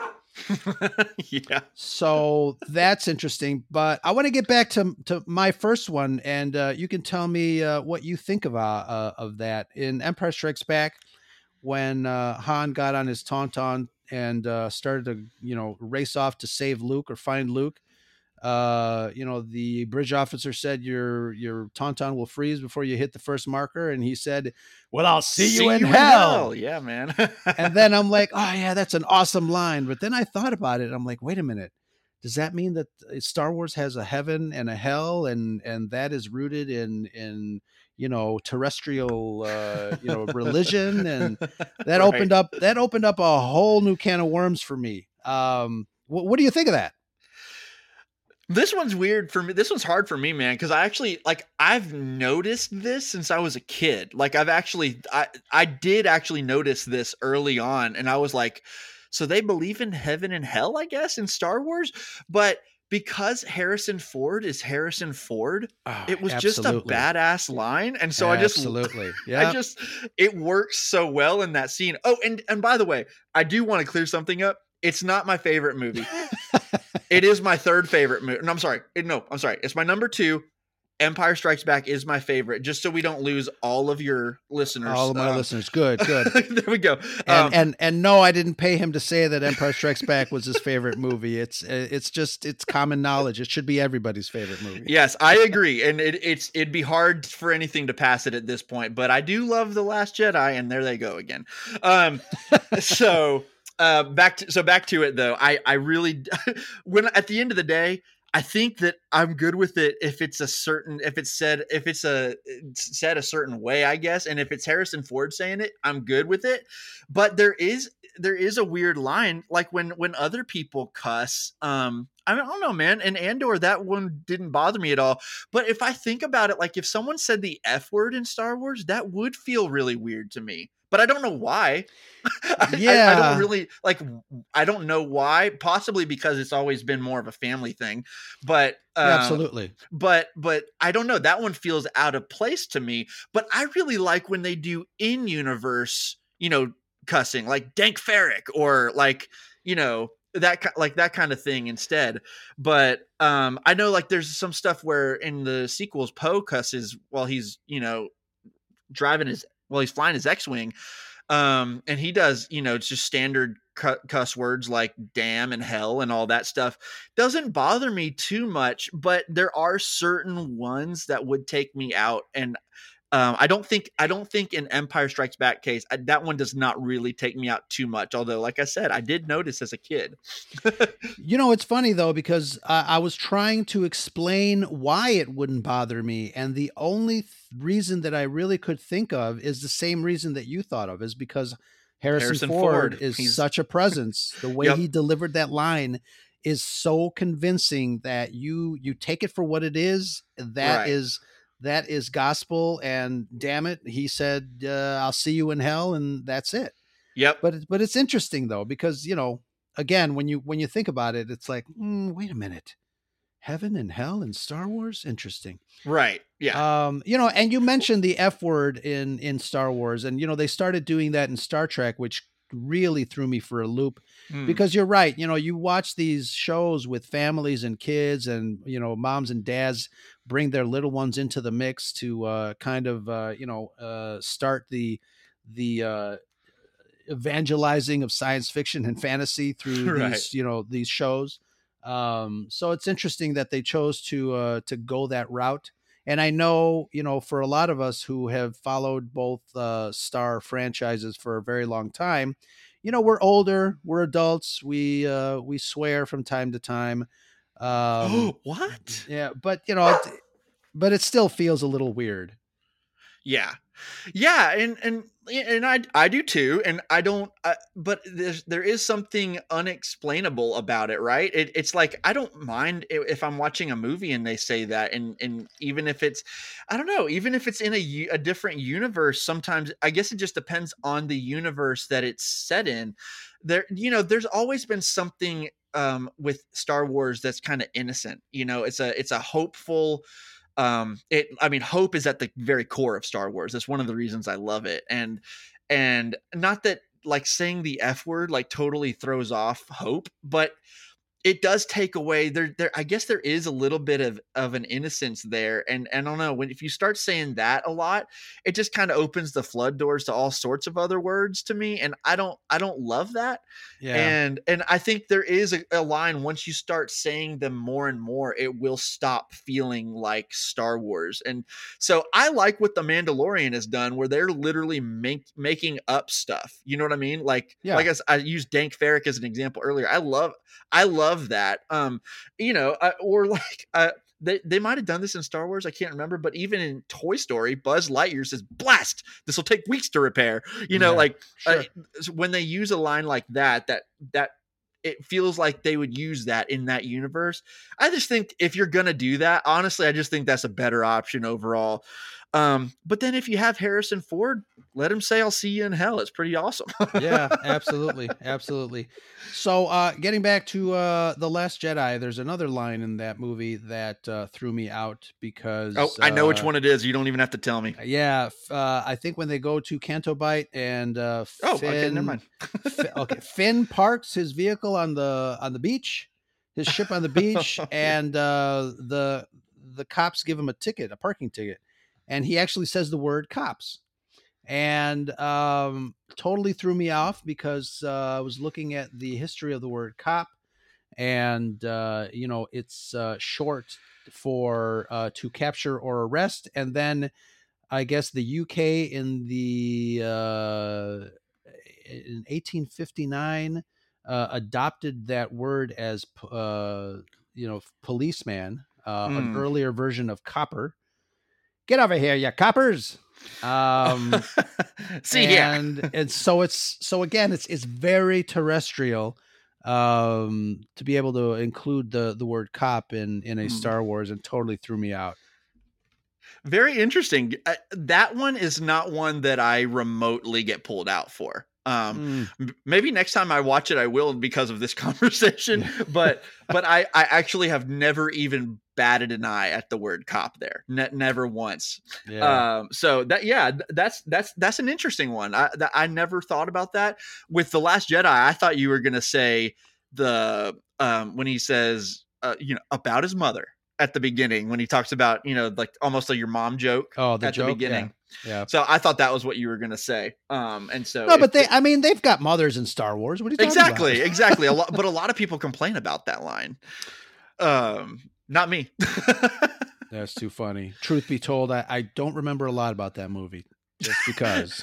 Yeah. So that's interesting, but I want to get back to to my first one, and uh, you can tell me uh, what you think of uh, of that in Empire Strikes Back when uh, Han got on his Tauntaun and uh, started to you know race off to save Luke or find Luke. Uh, you know the bridge officer said your your Tauntaun will freeze before you hit the first marker, and he said, "Well, I'll see, see you, in, you hell. in hell." Yeah, man. And then I'm like, "Oh yeah, that's an awesome line." But then I thought about it, and I'm like, "Wait a minute, does that mean that Star Wars has a heaven and a hell, and and that is rooted in in you know terrestrial uh, you know religion?" And that right. opened up that opened up a whole new can of worms for me. Um, wh- what do you think of that? This one's weird for me. This one's hard for me, man, because I actually, like, I've noticed this since I was a kid. Like, I've actually, I, I did actually notice this early on, and I was like, so they believe in heaven and hell, I guess, in Star Wars? But because Harrison Ford is Harrison Ford, oh, it was absolutely. just a badass line. And so absolutely. I just, yep. I just, it works so well in that scene. Oh, and, and by the way, I do want to clear something up. It's not my favorite movie. It is my third favorite movie. No, I'm sorry. It, no, I'm sorry. It's my number two. Empire Strikes Back is my favorite, just so we don't lose all of your listeners. All of my um, listeners. Good, good. There we go. Um, and, and and no, I didn't pay him to say that Empire Strikes Back was his favorite movie. It's it's just, it's common knowledge. It should be everybody's favorite movie. Yes, I agree. And it, it's, it'd be hard for anything to pass it at this point, but I do love The Last Jedi, and there they go again. Um, so... Uh, back to, so back to it though. I, I really, when at the end of the day, I think that I'm good with it. If it's a certain, if it's said, if it's a it's said a certain way, I guess. And if it's Harrison Ford saying it, I'm good with it. But there is, there is a weird line. Like when, when other people cuss, um, I don't know, man. And Andor, that one didn't bother me at all. But if I think about it, like if someone said the F word in Star Wars, that would feel really weird to me. But I don't know why. Yeah. I, I don't really like, I don't know why, possibly because it's always been more of a family thing, but uh, absolutely. But, but I don't know. That one feels out of place to me, but I really like when they do in universe, you know, cussing like Dank Ferric or like, you know, that like that kind of thing instead. But um, I know like there's some stuff where in the sequels, Poe cusses while he's, you know, driving his, Well, he's flying his X-Wing, um, and he does, you know, it's just standard cu- cuss words like damn and hell and all that stuff. Doesn't bother me too much, but there are certain ones that would take me out. And um, I don't think I don't think in Empire Strikes Back case, I, that one does not really take me out too much. Although, like I said, I did notice as a kid. You know, it's funny, though, because uh, I was trying to explain why it wouldn't bother me. And the only thing reason that I really could think of is the same reason that you thought of, is because Harrison, Harrison Ford, Ford is he's... such a presence. The way yep. he delivered that line is so convincing that you, you take it for what it is. That right. is, that is gospel. And damn it. He said, uh, I'll see you in hell. And that's it. Yep. But, but it's interesting though, because, you know, again, when you, when you think about it, it's like, mm, wait a minute. Heaven and hell in Star Wars. Interesting. Right. Yeah. Um, you know, and you mentioned the F word in, in Star Wars, and, you know, they started doing that in Star Trek, which really threw me for a loop mm. because you're right. You know, you watch these shows with families and kids and, you know, moms and dads bring their little ones into the mix to, uh, kind of, uh, you know, uh, start the, the, uh, evangelizing of science fiction and fantasy through right. these, you know, these shows. Um, so it's interesting that they chose to, uh, to go that route. And I know, you know, for a lot of us who have followed both, uh, Star franchises for a very long time, you know, we're older, we're adults. We, uh, we swear from time to time. Um, what? Yeah. But you know, it, but it still feels a little weird. Yeah. Yeah. And, and, and I, I do too. And I don't, I, but there's, there is something unexplainable about it, right? It, it's like, I don't mind if I'm watching a movie and they say that. And, and even if it's, I don't know, even if it's in a, a different universe, sometimes I guess it just depends on the universe that it's set in there. You know, there's always been something um, with Star Wars that's kind of innocent, you know, it's a, it's a hopeful, Um, it, I mean, hope is at the very core of Star Wars. That's one of the reasons I love it. And, and not that like saying the F word, like totally throws off hope, but it does take away there, there, I guess there is a little bit of, of an innocence there. And, and I don't know when, if you start saying that a lot, it just kind of opens the flood doors to all sorts of other words to me. And I don't, I don't love that. Yeah. And, and I think there is a, a line once you start saying them more and more, it will stop feeling like Star Wars. And so I like what the Mandalorian has done where they're literally make, making up stuff. You know what I mean? Like, yeah. like I, I used Dank Ferric as an example earlier. I love, I love, Of that, um, you know, uh, or like uh, they they might have done this in Star Wars, I can't remember, but even in Toy Story, Buzz Lightyear says "Blast! This will take weeks to repair." You know, yeah, like sure. uh, when they use a line like that, that that it feels like they would use that in that universe. I just think if you're going to do that, honestly, I just think that's a better option overall. Um, but then if you have Harrison Ford, let him say, I'll see you in hell. It's pretty awesome. Yeah, absolutely. Absolutely. So uh, getting back to uh, The Last Jedi, there's another line in that movie that uh, threw me out because. Oh, I know uh, which one it is. You don't even have to tell me. Yeah. Uh, I think when they go to Cantobite and. Uh, Finn, oh, okay. Never mind. Finn, okay. Finn parks his vehicle on the on the beach, his ship on the beach, and uh, the the cops give him a ticket, a parking ticket. And he actually says the word cops, and um, totally threw me off because uh, I was looking at the history of the word cop, and, uh, you know, it's uh, short for uh, to capture or arrest. And then I guess the U K in the uh, in eighteen fifty-nine uh, adopted that word as, uh, you know, policeman, uh, mm. an earlier version of copper. Get over here, you coppers. Um, See here. and, and so it's, so again, it's, it's very terrestrial um, to be able to include the, the word cop in, in a Star Wars, and totally threw me out. Very interesting. Uh, that one is not one that I remotely get pulled out for. Um, mm. Maybe next time I watch it, I will, because of this conversation, but, but I, I actually have never even batted an eye at the word cop there. Ne- never once. Yeah. Um, so that, yeah, that's, that's, that's an interesting one. I, that, I never thought about that with The Last Jedi. I thought you were going to say the, um, when he says, uh, you know, about his mother at the beginning, when he talks about, you know, like almost like your mom joke oh, the at joke? the beginning. Yeah. Yeah. So I thought that was what you were going to say. Um, and so no, but they, I mean, they've got mothers in Star Wars. What are you talking exactly, about? Exactly. A lot, but a lot of people complain about that line. Um, not me. That's too funny. Truth be told, I, I don't remember a lot about that movie. Just because.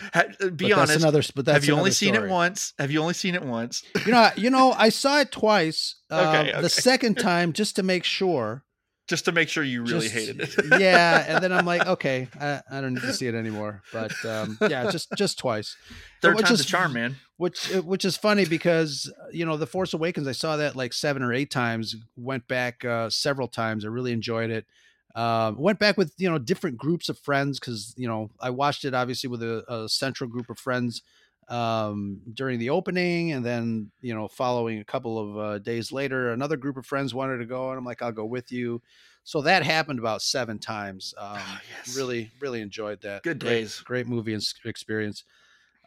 Be honest. That's another, but that's have you only seen story. it once? Have you only seen it once? you know, you know, I saw it twice. Uh, okay, okay. The second time, just to make sure. Just to make sure you really just, hated it. Yeah. And then I'm like, okay, I, I don't need to see it anymore. But um, yeah, just just twice. Third time's is, a charm, man. Which which is funny because, you know, The Force Awakens, I saw that like seven or eight times, went back uh, several times. I really enjoyed it. Um, went back with, you know, different groups of friends because, you know, I watched it obviously with a, a central group of friends um, during the opening. And then, you know, following a couple of uh, days later, another group of friends wanted to go, and I'm like, I'll go with you. So that happened about seven times. Um, oh, yes. Really, really enjoyed that. Good great, days. Great movie and experience.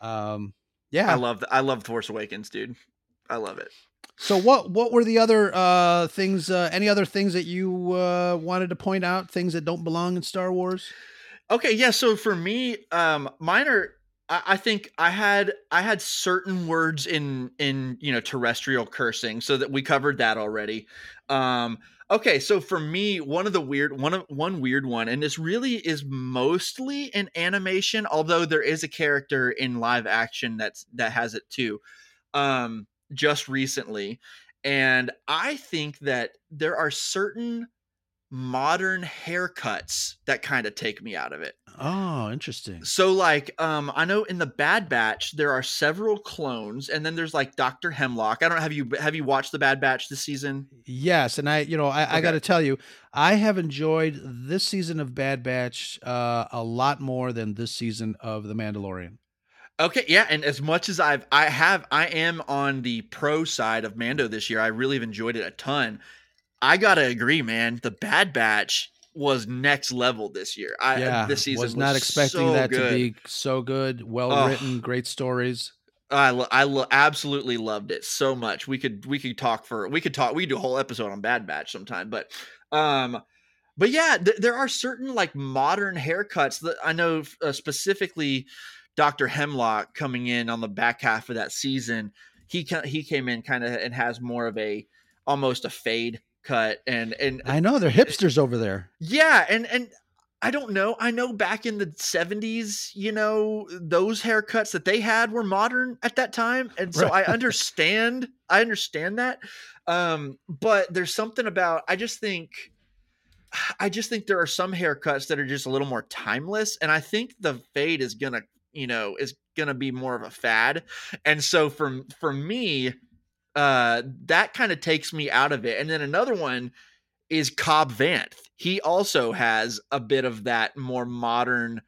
Um, yeah. I love, the, I love Force Awakens, dude. I love it. So what, what were the other, uh, things, uh, any other things that you, uh, wanted to point out, things that don't belong in Star Wars? Okay. Yeah. So for me, um, mine are, I think I had I had certain words in in you know terrestrial cursing, so that we covered that already. Um, okay, so for me, one of the weird one of one weird one, and this really is mostly in animation, although there is a character in live action that's that has it too, um, just recently, and I think that there are certain modern haircuts that kind of take me out of it. Oh, interesting. So like, um, I know in the Bad Batch, there are several clones, and then there's like Doctor Hemlock. I don't know. Have you, have you watched the Bad Batch this season? Yes. And I, you know, I, okay. I got to tell you, I have enjoyed this season of Bad Batch uh, a lot more than this season of The Mandalorian. Okay. Yeah. And as much as I've, I have, I am on the pro side of Mando this year. I really have enjoyed it a ton. I gotta agree, man. The Bad Batch was next level this year. I yeah, this season was not was expecting so that good. to be so good. Well oh, written, great stories. I lo- I lo- absolutely loved it so much. We could we could talk for we could talk. We could do a whole episode on Bad Batch sometime. But um, but yeah, th- there are certain like modern haircuts that I know uh, specifically. Doctor Hemlock coming in on the back half of that season, he ca- he came in kind of and has more of a almost a fade cut, and and I know they're hipsters over there. Yeah, and and I don't know. I know back in the seventies, you know, those haircuts that they had were modern at that time, and so right. I understand. I understand that, um, but there's something about. I just think, I just think there are some haircuts that are just a little more timeless, and I think the fade is gonna, you know, is gonna be more of a fad, and so for for me. uh, that kind of takes me out of it. And then another one is Cobb Vanth. He also has a bit of that more modern,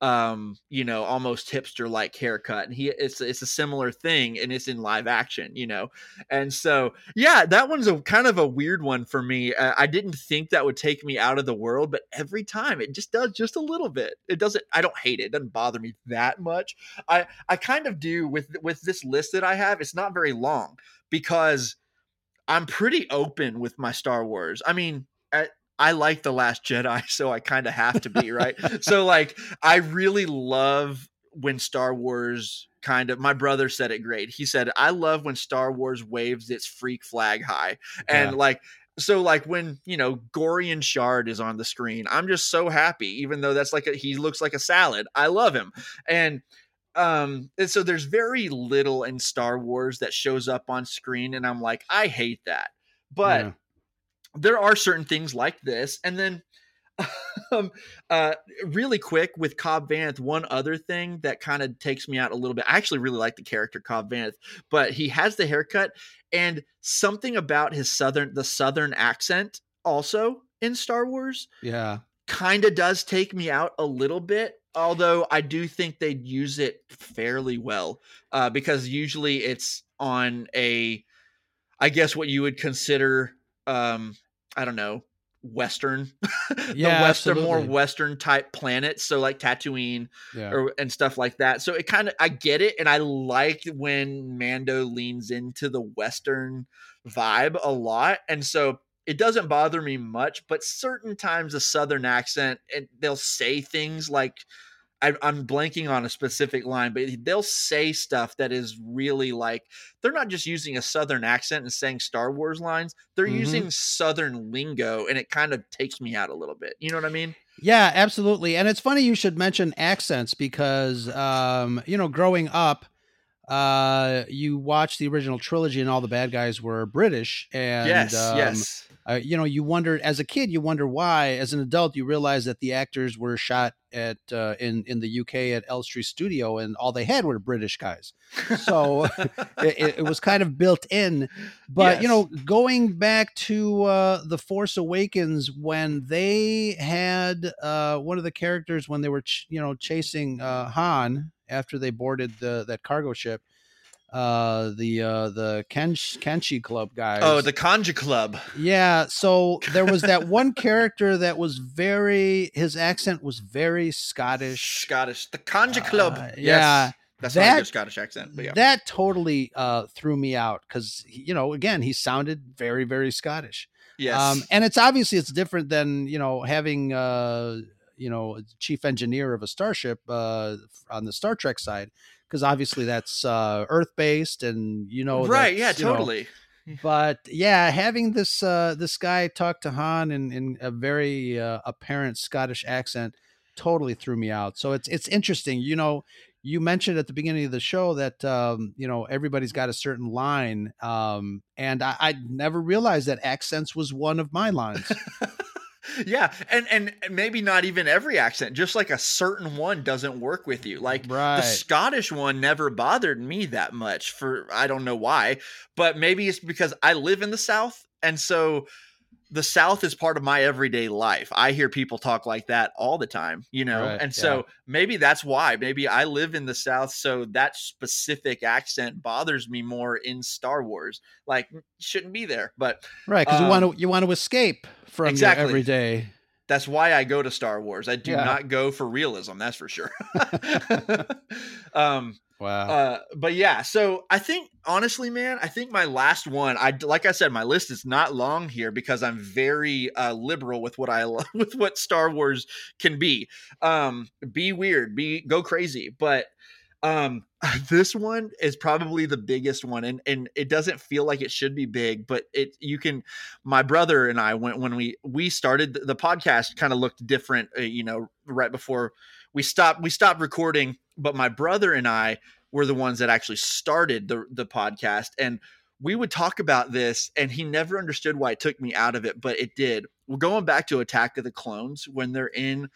um, you know, almost hipster like haircut. And he it's it's a similar thing, and it's in live action, you know. And so, yeah, that one's a kind of a weird one for me. Uh, I didn't think that would take me out of the world, but every time it just does, just a little bit. It doesn't, I don't hate it. It doesn't bother me that much. I, I kind of do with, with this list that I have. It's not very long because I'm pretty open with my Star Wars. I mean, at, I like The Last Jedi, so I kind of have to be, right? So, like, I really love when Star Wars kind of – my brother said it great. He said, I love when Star Wars waves its freak flag high. And, yeah. like – So like when, you know, Gorian Shard is on the screen, I'm just so happy, even though that's like a, he looks like a salad. I love him. And – Um, and so there's very little in Star Wars that shows up on screen, and I'm like, I hate that. But yeah. there are certain things like this. And then um, uh, really quick with Cobb Vanth, one other thing that kind of takes me out a little bit. I actually really like the character Cobb Vanth, but he has the haircut and something about his southern, the southern accent also in Star Wars. Yeah. Kind of does take me out a little bit. Although I do think they use it fairly well, uh, because usually it's on a, I guess what you would consider, um, I don't know, Western, yeah, the Western, more Western type planets. So like Tatooine yeah. or, and stuff like that. So it kind of, I get it. And I like when Mando leans into the Western vibe a lot. And so it doesn't bother me much, but certain times a Southern accent, and they'll say things like, I, I'm blanking on a specific line, but they'll say stuff that is really like, they're not just using a Southern accent and saying Star Wars lines. They're mm-hmm. using Southern lingo, and it kind of takes me out a little bit. You know what I mean? Yeah, absolutely. And it's funny you should mention accents because, um, you know, growing up, uh, you watch the original trilogy and all the bad guys were British. And yes, um, yes. Uh, you know, you wonder as a kid, you wonder why. As an adult, you realize that the actors were shot at uh, in in the U K at Elstree Studio, and all they had were British guys. So it, it was kind of built in. But yes. you know, going back to uh, the Force Awakens, when they had uh, one of the characters when they were ch- you know chasing uh, Han after they boarded the, that cargo ship. Uh, the uh, the Kench, Conjia Club guys. Oh, the Conjia Club. Yeah. So there was that one character that was very. His accent was very Scottish. Scottish. The Conjia Club. Uh, yes. Yeah. That's that, not a Scottish accent. But yeah. That totally uh, threw me out because you know again he sounded very very Scottish. Yes. Um, and it's obviously it's different than you know having uh you know chief engineer of a starship uh on the Star Trek side. Because obviously that's uh, Earth-based, and you know, right? Yeah, totally. You know, but yeah, having this uh, this guy talk to Han in, in a very uh, apparent Scottish accent totally threw me out. So it's it's interesting. You know, you mentioned at the beginning of the show that um, you know everybody's got a certain line, um, and I, I never realized that accents was one of my lines. Yeah. And, and maybe not even every accent, just like a certain one doesn't work with you. Like right. the Scottish one never bothered me that much for, I don't know why, but maybe it's because I live in the South. And so the South is part of my everyday life. I hear people talk like that all the time, you know? Right, and so yeah. maybe that's why, maybe I live in the South. So that specific accent bothers me more in Star Wars, like shouldn't be there, but right. Cause um, you want to, you want to escape from exactly. your everyday. That's why I go to Star Wars. I do yeah. not go for realism. That's for sure. um, Wow. Uh, but yeah, so I think honestly, man, I think my last one, I like I said, my list is not long here because I'm very uh, liberal with what I love, with what Star Wars can be. Um, be weird, be go crazy. But um, this one is probably the biggest one, and and it doesn't feel like it should be big, but it you can. My brother and I went when we we started the podcast, kind of looked different, uh, you know, right before we stopped we stopped recording. But my brother and I were the ones that actually started the, the podcast, and we would talk about this, and he never understood why it took me out of it, but it did. We're going back to Attack of the Clones when they're in,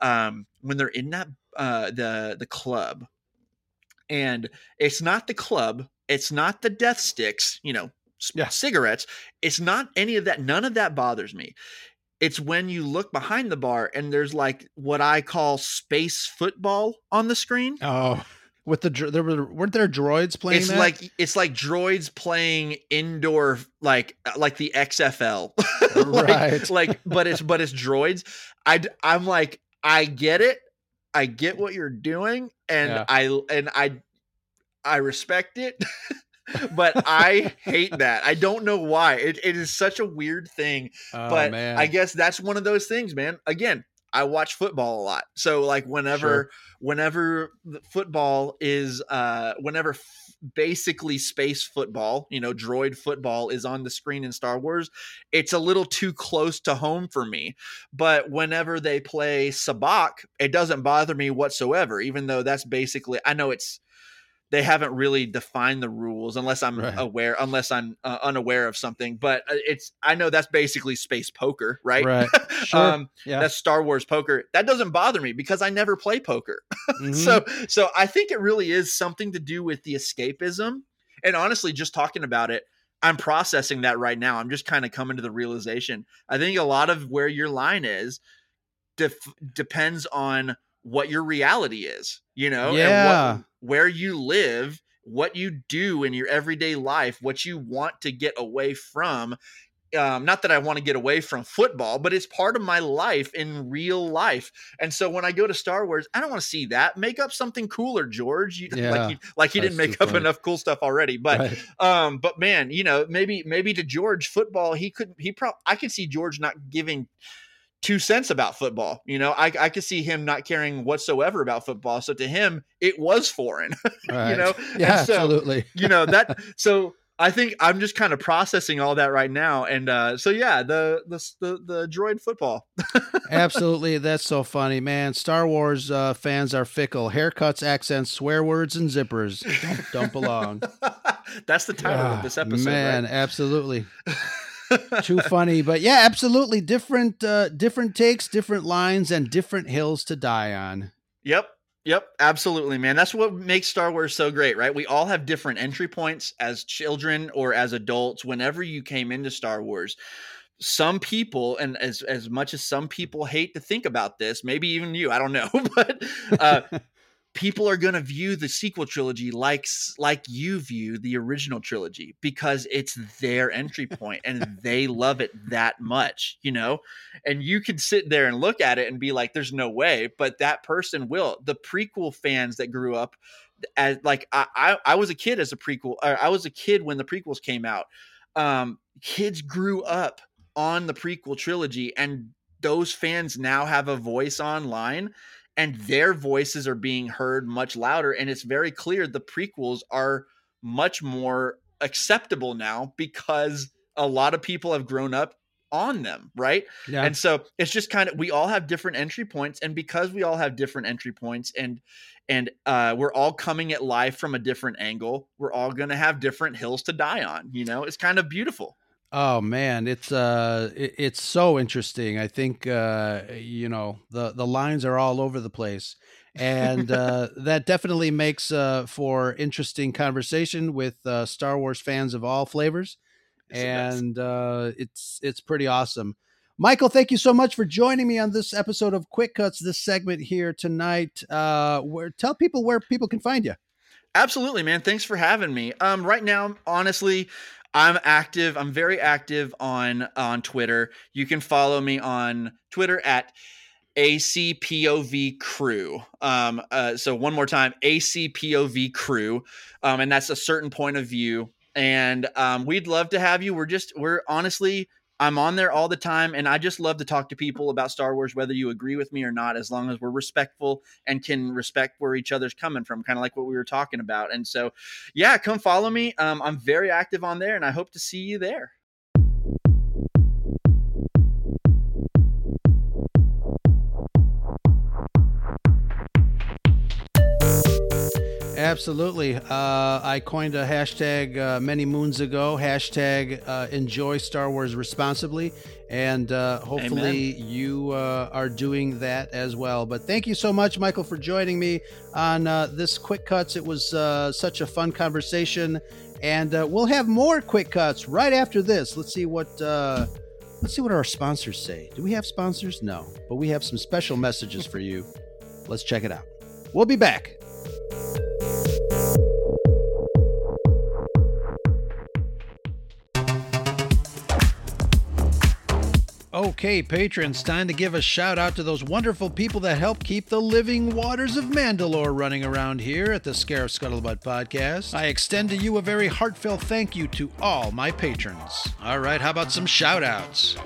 um, when they're in that uh, the the club, And it's not the club. It's not the death sticks, you know, yeah. cigarettes. It's not any of that. None of that bothers me. It's when you look behind the bar and there's like what I call space football on the screen. Oh, with the there were weren't there droids playing? It's that? like it's like droids playing indoor like like the X F L, like, right? Like, but it's but it's droids. I I'm like I get it, I get what you're doing, and yeah. I and I I respect it. But I hate that. I don't know why. It it is such a weird thing. Oh, but man. I guess that's one of those things, man. Again, I watch football a lot. So like whenever sure. whenever football is uh whenever f- basically space football, you know, droid football is on the screen in Star Wars, it's a little too close to home for me. But whenever they play Sabacc, it doesn't bother me whatsoever, even though that's basically I know it's they haven't really defined the rules unless I'm right. aware, unless I'm uh, unaware of something, but it's, I know that's basically space poker, right? Right. Sure. um, yeah. That's Star Wars poker. That doesn't bother me because I never play poker. Mm-hmm. So, so I think it really is something to do with the escapism. And honestly, just talking about it, I'm processing that right now. I'm just kind of coming to the realization. I think a lot of where your line is def- depends on what your reality is, you know, yeah. and what, where you live, what you do in your everyday life, what you want to get away from. Um, not that I want to get away from football, but it's part of my life in real life. And so when I go to Star Wars, I don't want to see that. Make up something cooler, George. You, yeah, like you, like you didn't make up funny. enough cool stuff already. But right. um, but man, you know, maybe maybe to George, football, he could he probably I could see George not giving two cents about football. You know, I, I could see him not caring whatsoever about football. So to him, it was foreign, right. you know? Yeah, and so, absolutely. you know, that, so I think I'm just kind of processing all that right now. And uh, so, yeah, the, the, the, the droid football. Absolutely. That's so funny, man. Star Wars uh, fans are fickle. Haircuts, accents, swear words, and zippers don't, don't belong. That's the title oh, of this episode. Man, right? Absolutely. Too funny, but yeah, absolutely different, uh, different takes, different lines, and different hills to die on. Yep. Yep. Absolutely, man. That's what makes Star Wars so great, right? We all have different entry points as children or as adults. Whenever you came into Star Wars, some people, and as, as much as some people hate to think about this, maybe even you, I don't know, but, uh, people are going to view the sequel trilogy like like you view the original trilogy because it's their entry point and they love it that much, you know? And you can sit there and look at it and be like, there's no way, but that person will. The prequel fans that grew up as like, I, I, I was a kid as a prequel, or I was a kid when the prequels came out. Um, kids grew up on the prequel trilogy, and those fans now have a voice online. And their voices are being heard much louder. And it's very clear the prequels are much more acceptable now because a lot of people have grown up on them, right? Yeah. And so it's just kind of, we all have different entry points. And because we all have different entry points and and uh, we're all coming at life from a different angle, we're all going to have different hills to die on. You know, it's kind of beautiful. Oh man, it's uh, it, it's so interesting. I think uh, you know the the lines are all over the place, and uh, that definitely makes uh, for interesting conversation with uh, Star Wars fans of all flavors, and uh, it's it's pretty awesome. Michael, thank you so much for joining me on this episode of Quick Cuts. This segment here tonight, uh, where tell people where people can find you. Absolutely, man. Thanks for having me. Um, right now, honestly. I'm active. I'm very active on, on Twitter. You can follow me on Twitter at A C P O V Crew. Um, uh, so one more time, A C P O V Crew. Um, and that's a certain point of view. And um, we'd love to have you. We're just, we're honestly, I'm on there all the time. And I just love to talk to people about Star Wars, whether you agree with me or not, as long as we're respectful and can respect where each other's coming from, kind of like what we were talking about. And so, yeah, come follow me. Um, I'm very active on there and I hope to see you there. Absolutely. Uh, I coined a hashtag uh, many moons ago, hashtag uh, enjoy Star Wars responsibly. And uh, hopefully Amen. you uh, are doing that as well. But thank you so much, Michael, for joining me on uh, this Quick Cuts. It was uh, such a fun conversation. And uh, we'll have more Quick Cuts right after this. Let's see what... Uh, Let's see what our sponsors say. Do we have sponsors? No, but we have some special messages for you. Let's check it out. We'll be back. Okay, patrons, time to give a shout out to those wonderful people that help keep the living waters of Mandalore running around here at the Scarif Scuttlebutt podcast. I extend to you a very heartfelt thank you to all my patrons. All right, how about some shout outs?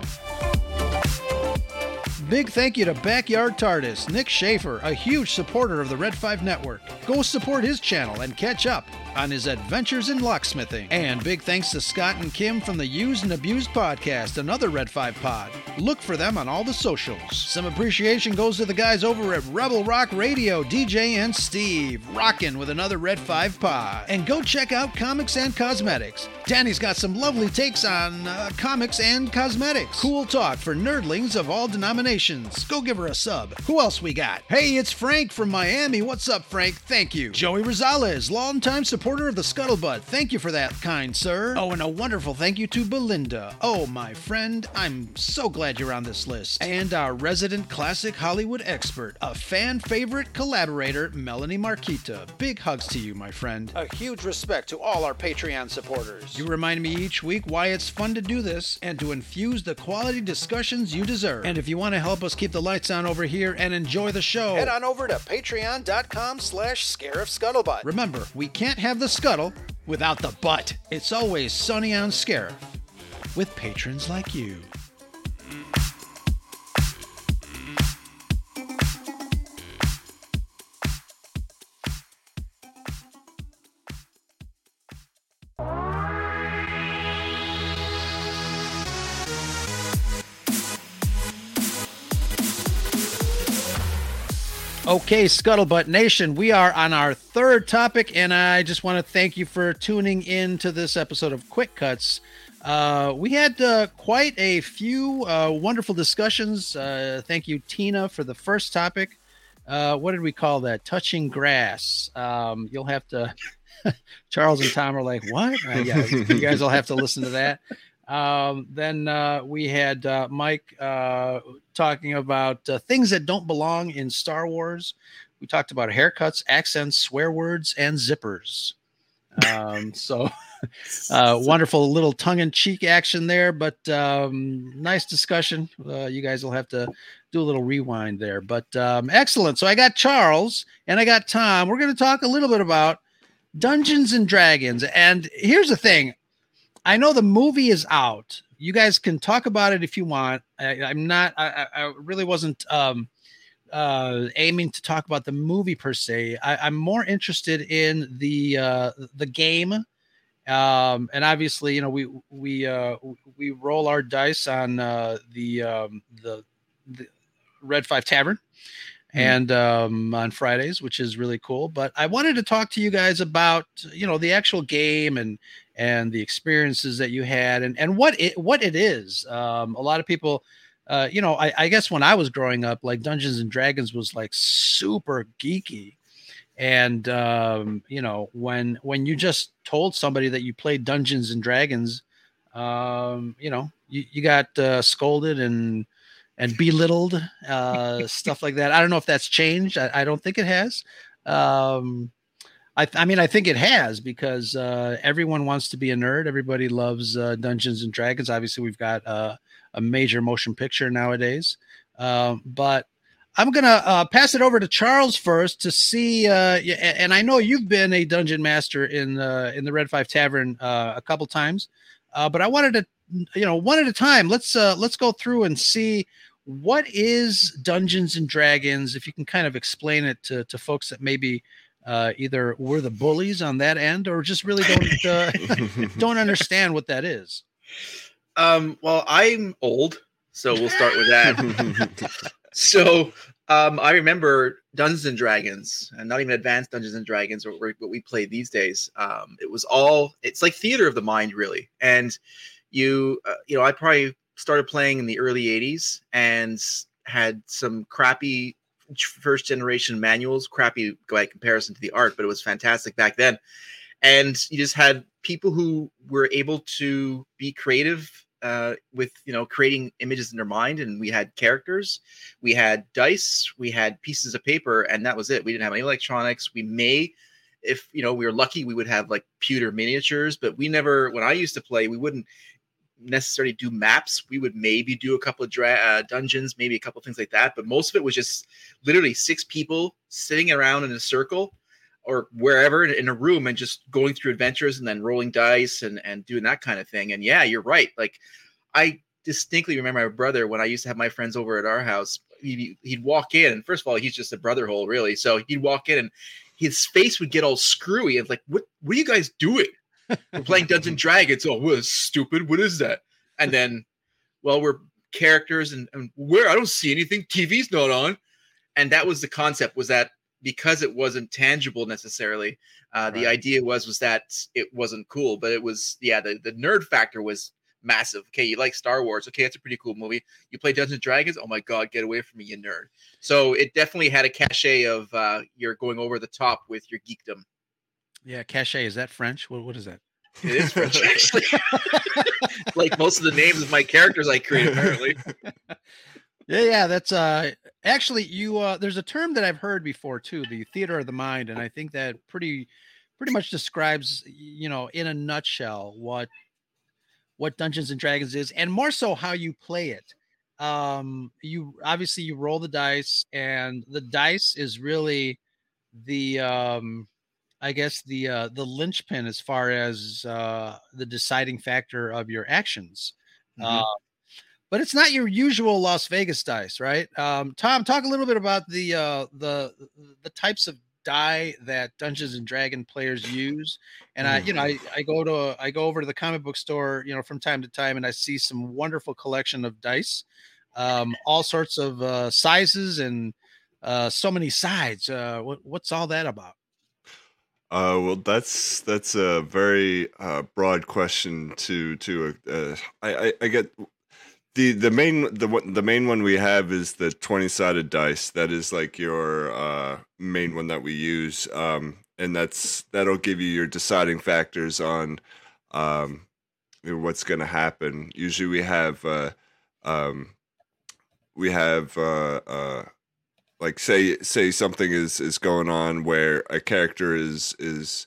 Big thank you to Backyard TARDIS, Nick Schaefer, a huge supporter of the Red Five Network. Go support his channel and catch up on his adventures in locksmithing. And big thanks to Scott and Kim from the Used and Abused podcast, another Red Five pod. Look for them on all the socials. Some appreciation goes to the guys over at Rebel Rock Radio, D J and Steve, rocking with another Red Five pod. And go check out Comics and Cosmetics. Danny's got some lovely takes on uh, comics and cosmetics. Cool talk for nerdlings of all denominations. Go give her a sub. Who else we got? Hey, it's Frank from Miami. What's up, Frank? Thank you. Joey Rosales, longtime supporter Supporter of the Scuttlebutt. Thank you for that, kind sir. Oh, and a wonderful thank you to Belinda. Oh, my friend, I'm so glad you're on this list. And our resident classic Hollywood expert, a fan favorite collaborator, Melanie Marquita. Big hugs to you, my friend. A huge respect to all our Patreon supporters. You remind me each week why it's fun to do this and to infuse the quality discussions you deserve. And if you want to help us keep the lights on over here and enjoy the show, head on over to patreon.com slash scarifscuttlebutt. Remember, we can't have the scuttle without the butt. It's always sunny on Scarif with patrons like you. Okay, Scuttlebutt Nation, we are on our third topic, and I just want to thank you for tuning in to this episode of Quick Cuts. Uh, we had uh, quite a few uh, wonderful discussions. Uh, thank you, Tina, for the first topic. Uh, what did we call that? Touching grass. Um, you'll have to... Charles and Tom are like, what? Uh, yeah, you guys will have to listen to that. Um, then uh, we had uh, Mike uh, talking about uh, things that don't belong in Star Wars. We talked about haircuts, accents, swear words, and zippers. Um, so uh, wonderful little tongue-in-cheek action there, but um, nice discussion. Uh, you guys will have to do a little rewind there, but um, excellent. So I got Charles and I got Tom. We're going to talk a little bit about Dungeons and Dragons. And here's the thing. I know the movie is out. You guys can talk about it if you want. I, I'm not, I, I really wasn't um, uh, aiming to talk about the movie per se. I, I'm more interested in the, uh, the game. Um, and obviously, you know, we, we, uh, we roll our dice on uh, the, um, the, the Red Five Tavern mm-hmm. and um, on Fridays, which is really cool. But I wanted to talk to you guys about, you know, the actual game and, and the experiences that you had and, and what it, what it is. Um, a lot of people, uh, you know, I, I guess when I was growing up, like Dungeons and Dragons was like super geeky. And, um, you know, when, when you just told somebody that you played Dungeons and Dragons, um, you know, you, you got uh, scolded and, and belittled, uh, stuff like that. I don't know if that's changed. I, I don't think it has. Um, I, th- I mean, I think it has because uh, everyone wants to be a nerd. Everybody loves uh, Dungeons and Dragons. Obviously, we've got uh, a major motion picture nowadays. Um, but I'm going to uh, pass it over to Charles first to see. Uh, and I know you've been a dungeon master in uh, in the Red Five Tavern uh, a couple times. Uh, but I wanted to, you know, one at a time. Let's uh, let's go through and see what is Dungeons and Dragons. If you can kind of explain it to to folks that maybe. Uh, either we're the bullies on that end or just really don't uh, don't understand what that is. Um, well, I'm old, so we'll start with that. So Um, I remember Dungeons and Dragons, and not even advanced Dungeons and Dragons, or what we play these days. Um, it was all, it's like theater of the mind, really. And you, uh, you know, I probably started playing in the early eighties and had some crappy first generation manuals, crappy by comparison to the art, but it was fantastic back then. And you just had people who were able to be creative Uh, with, you know, creating images in their mind. And we had characters, we had dice, we had pieces of paper, and that was it. We didn't have any electronics. We may, if, you know, we were lucky, we would have like pewter miniatures, but we never, when I used to play, we wouldn't necessarily do maps. We would maybe do a couple of dra- uh, dungeons, maybe a couple of things like that. But most of it was just literally six people sitting around in a circle or wherever in a room and just going through adventures and then rolling dice and, and doing that kind of thing. And yeah, you're right. Like, I distinctly remember my brother, when I used to have my friends over at our house, he'd, he'd walk in, and first of all, he's just a brother hole, really. So he'd walk in and his face would get all screwy. It's like, what, what are you guys doing? We're playing Dungeons and Dragons. Oh, what is stupid. What is that? And then, well, we're characters and, and where I don't see anything. T V's not on. And that was the concept, was that, because it wasn't tangible necessarily, uh, right. the idea was was that it wasn't cool, but it was, yeah, the, the nerd factor was massive. Okay, you like Star Wars. Okay, that's a pretty cool movie. You play Dungeons and Dragons? Oh my God, get away from me, you nerd. So it definitely had a cachet of uh, you're going over the top with your geekdom. Yeah, cachet, is that French? What What is that? It is French, actually. Like most of the names of my characters I create, apparently. Yeah, yeah, that's uh, actually you. Uh, there's a term that I've heard before too, the theater of the mind, and I think that pretty, pretty much describes, you know, in a nutshell what, what Dungeons and Dragons is, and more so how you play it. Um, you obviously you roll the dice, and the dice is really the, um, I guess the uh, the linchpin as far as uh, the deciding factor of your actions. Mm-hmm. Uh, But it's not your usual Las Vegas dice, right? Um, Tom, talk a little bit about the uh, the the types of die that Dungeons and Dragon players use. And I, you know, I, I go to I go over to the comic book store, you know, from time to time, and I see some wonderful collection of dice, um, all sorts of uh, sizes and uh, so many sides. Uh, what, what's all that about? Uh, well, that's that's a very uh, broad question. To to uh, I, I I get. The the main the the main one we have is the twenty-sided dice. That is like your uh, main one that we use, um, and that's that'll give you your deciding factors on um, what's going to happen. Usually, we have uh, um, we have uh, uh, like say say something is, is going on where a character is is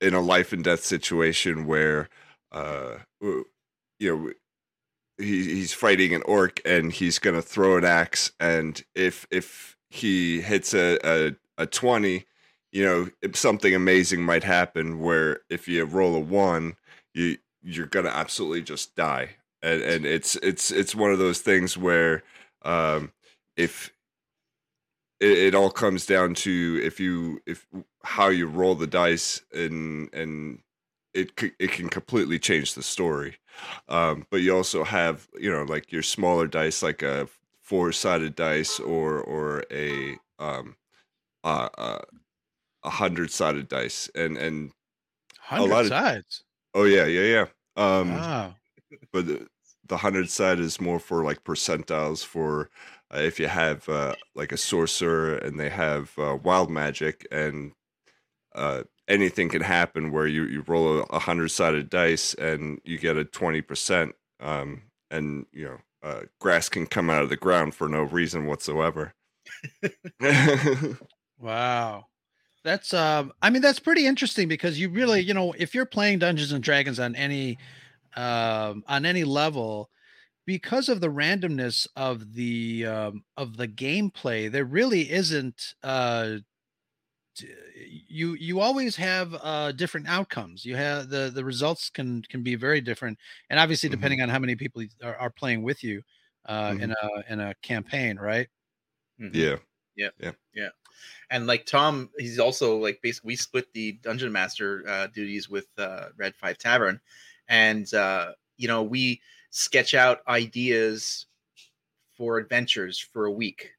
in a life and death situation where uh, you know. He, he's fighting an orc, and he's going to throw an axe. And if if he hits a, a, a twenty, you know, something amazing might happen. Where if you roll a one, you you're going to absolutely just die. And and it's it's it's one of those things where um, if it, it all comes down to if you if how you roll the dice, and and it it can completely change the story. Um, but you also have, you know, like your smaller dice, like a four-sided dice or or a um, uh, uh, a hundred-sided dice, and and a lot of sides. Oh yeah, yeah, yeah. Um, wow. But the, the hundred side is more for like percentiles for uh, if you have uh, like a sorcerer and they have uh, wild magic, and uh, anything can happen where you, you roll a hundred-sided dice and you get a twenty percent, um, and, you know, uh, grass can come out of the ground for no reason whatsoever. Wow. That's, um, I mean, that's pretty interesting, because you really, you know, if you're playing Dungeons and Dragons on any, um, on any level, because of the randomness of the, um, of the gameplay, there really isn't, uh, you you always have uh different outcomes. You have the the results can can be very different, and obviously depending mm-hmm. on how many people are, are playing with you uh mm-hmm. in a in a campaign, right? Mm-hmm. yeah yeah yeah yeah and like Tom, he's also like, basically we split the dungeon master uh duties with uh Red Five Tavern, and uh you know, we sketch out ideas for adventures for a week.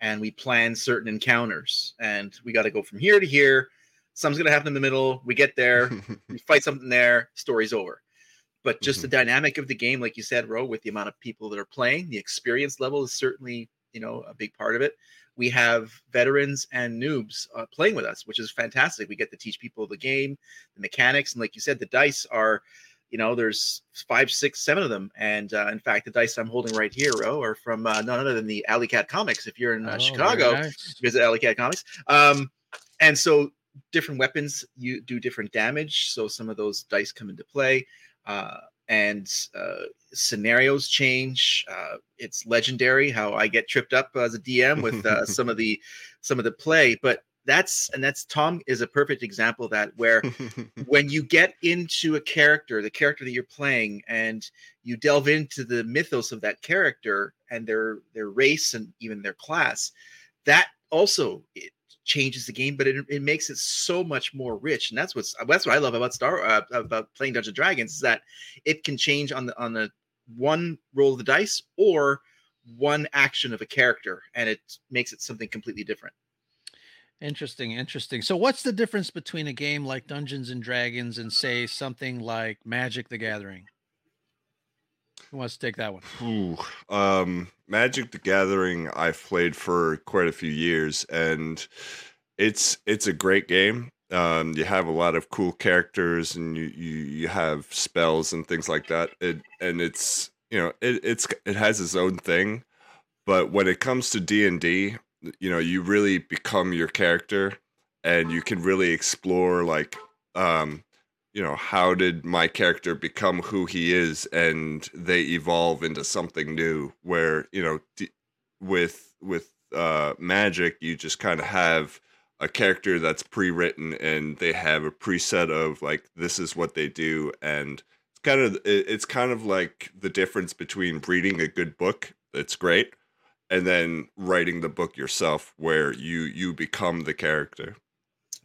and we plan certain encounters, and we got to go from here to here. Something's going to happen in the middle. We get there, we fight something there, story's over. But just mm-hmm. the dynamic of the game, like you said, Ro, with the amount of people that are playing, the experience level is certainly, you know, a big part of it. We have veterans and noobs uh, playing with us, which is fantastic. We get to teach people the game, the mechanics. And like you said, the dice are, you know, there's five, six, seven of them. And uh, in fact, the dice I'm holding right here, Ro, are from uh, none other than the Alley Cat Comics. If you're in uh, oh, Chicago, nice. Visit Alley Cat Comics. Um, and so different weapons, you do different damage. So some of those dice come into play. Uh, and uh, scenarios change. Uh, it's legendary how I get tripped up as a D M with uh, some of the some of the play. But that's and that's Tom is a perfect example of that, where when you get into a character, the character that you're playing, and you delve into the mythos of that character and their their race and even their class, that also it changes the game, but it, it makes it so much more rich. And that's what's that's what I love about Star uh, about playing Dungeons and Dragons, is that it can change on the on the one roll of the dice or one action of a character, and it makes it something completely different. Interesting, interesting. So what's the difference between a game like Dungeons and Dragons and say something like Magic the Gathering? Who wants to take that one? Ooh, um, Magic the Gathering I've played for quite a few years, and it's it's a great game. Um, you have a lot of cool characters, and you, you, you have spells and things like that. It, and it's you know it it's it has its own thing, but when it comes to D and D, you know, you really become your character, and you can really explore like. Um, you know, how did my character become who he is, and they evolve into something new where, you know, d- with, with, uh, Magic, you just kind of have a character that's pre-written and they have a preset of like, this is what they do. And it's kind of, it's kind of like the difference between reading a good book. That's great. And then writing the book yourself where you, you become the character.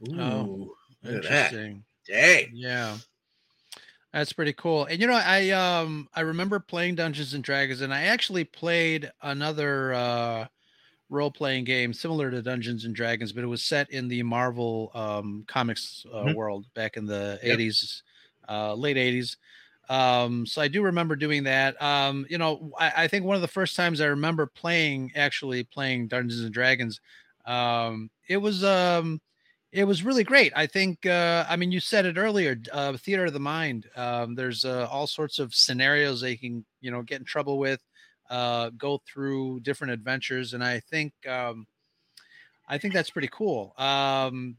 Ooh, oh, interesting. Dang. Yeah, that's pretty cool. And you know, I um I remember playing Dungeons and Dragons, and I actually played another uh, role-playing game similar to Dungeons and Dragons, but it was set in the Marvel um, comics uh, mm-hmm. world back in the yep. eighties, uh, late eighties. Um, so I do remember doing that. Um, you know, I, I think one of the first times I remember playing actually playing Dungeons and Dragons, um, it was um. It was really great. I think, uh, I mean, you said it earlier, uh, theater of the mind. Um, there's uh, all sorts of scenarios they can, you know, get in trouble with, uh, go through different adventures. And I think, um, I think that's pretty cool. Um,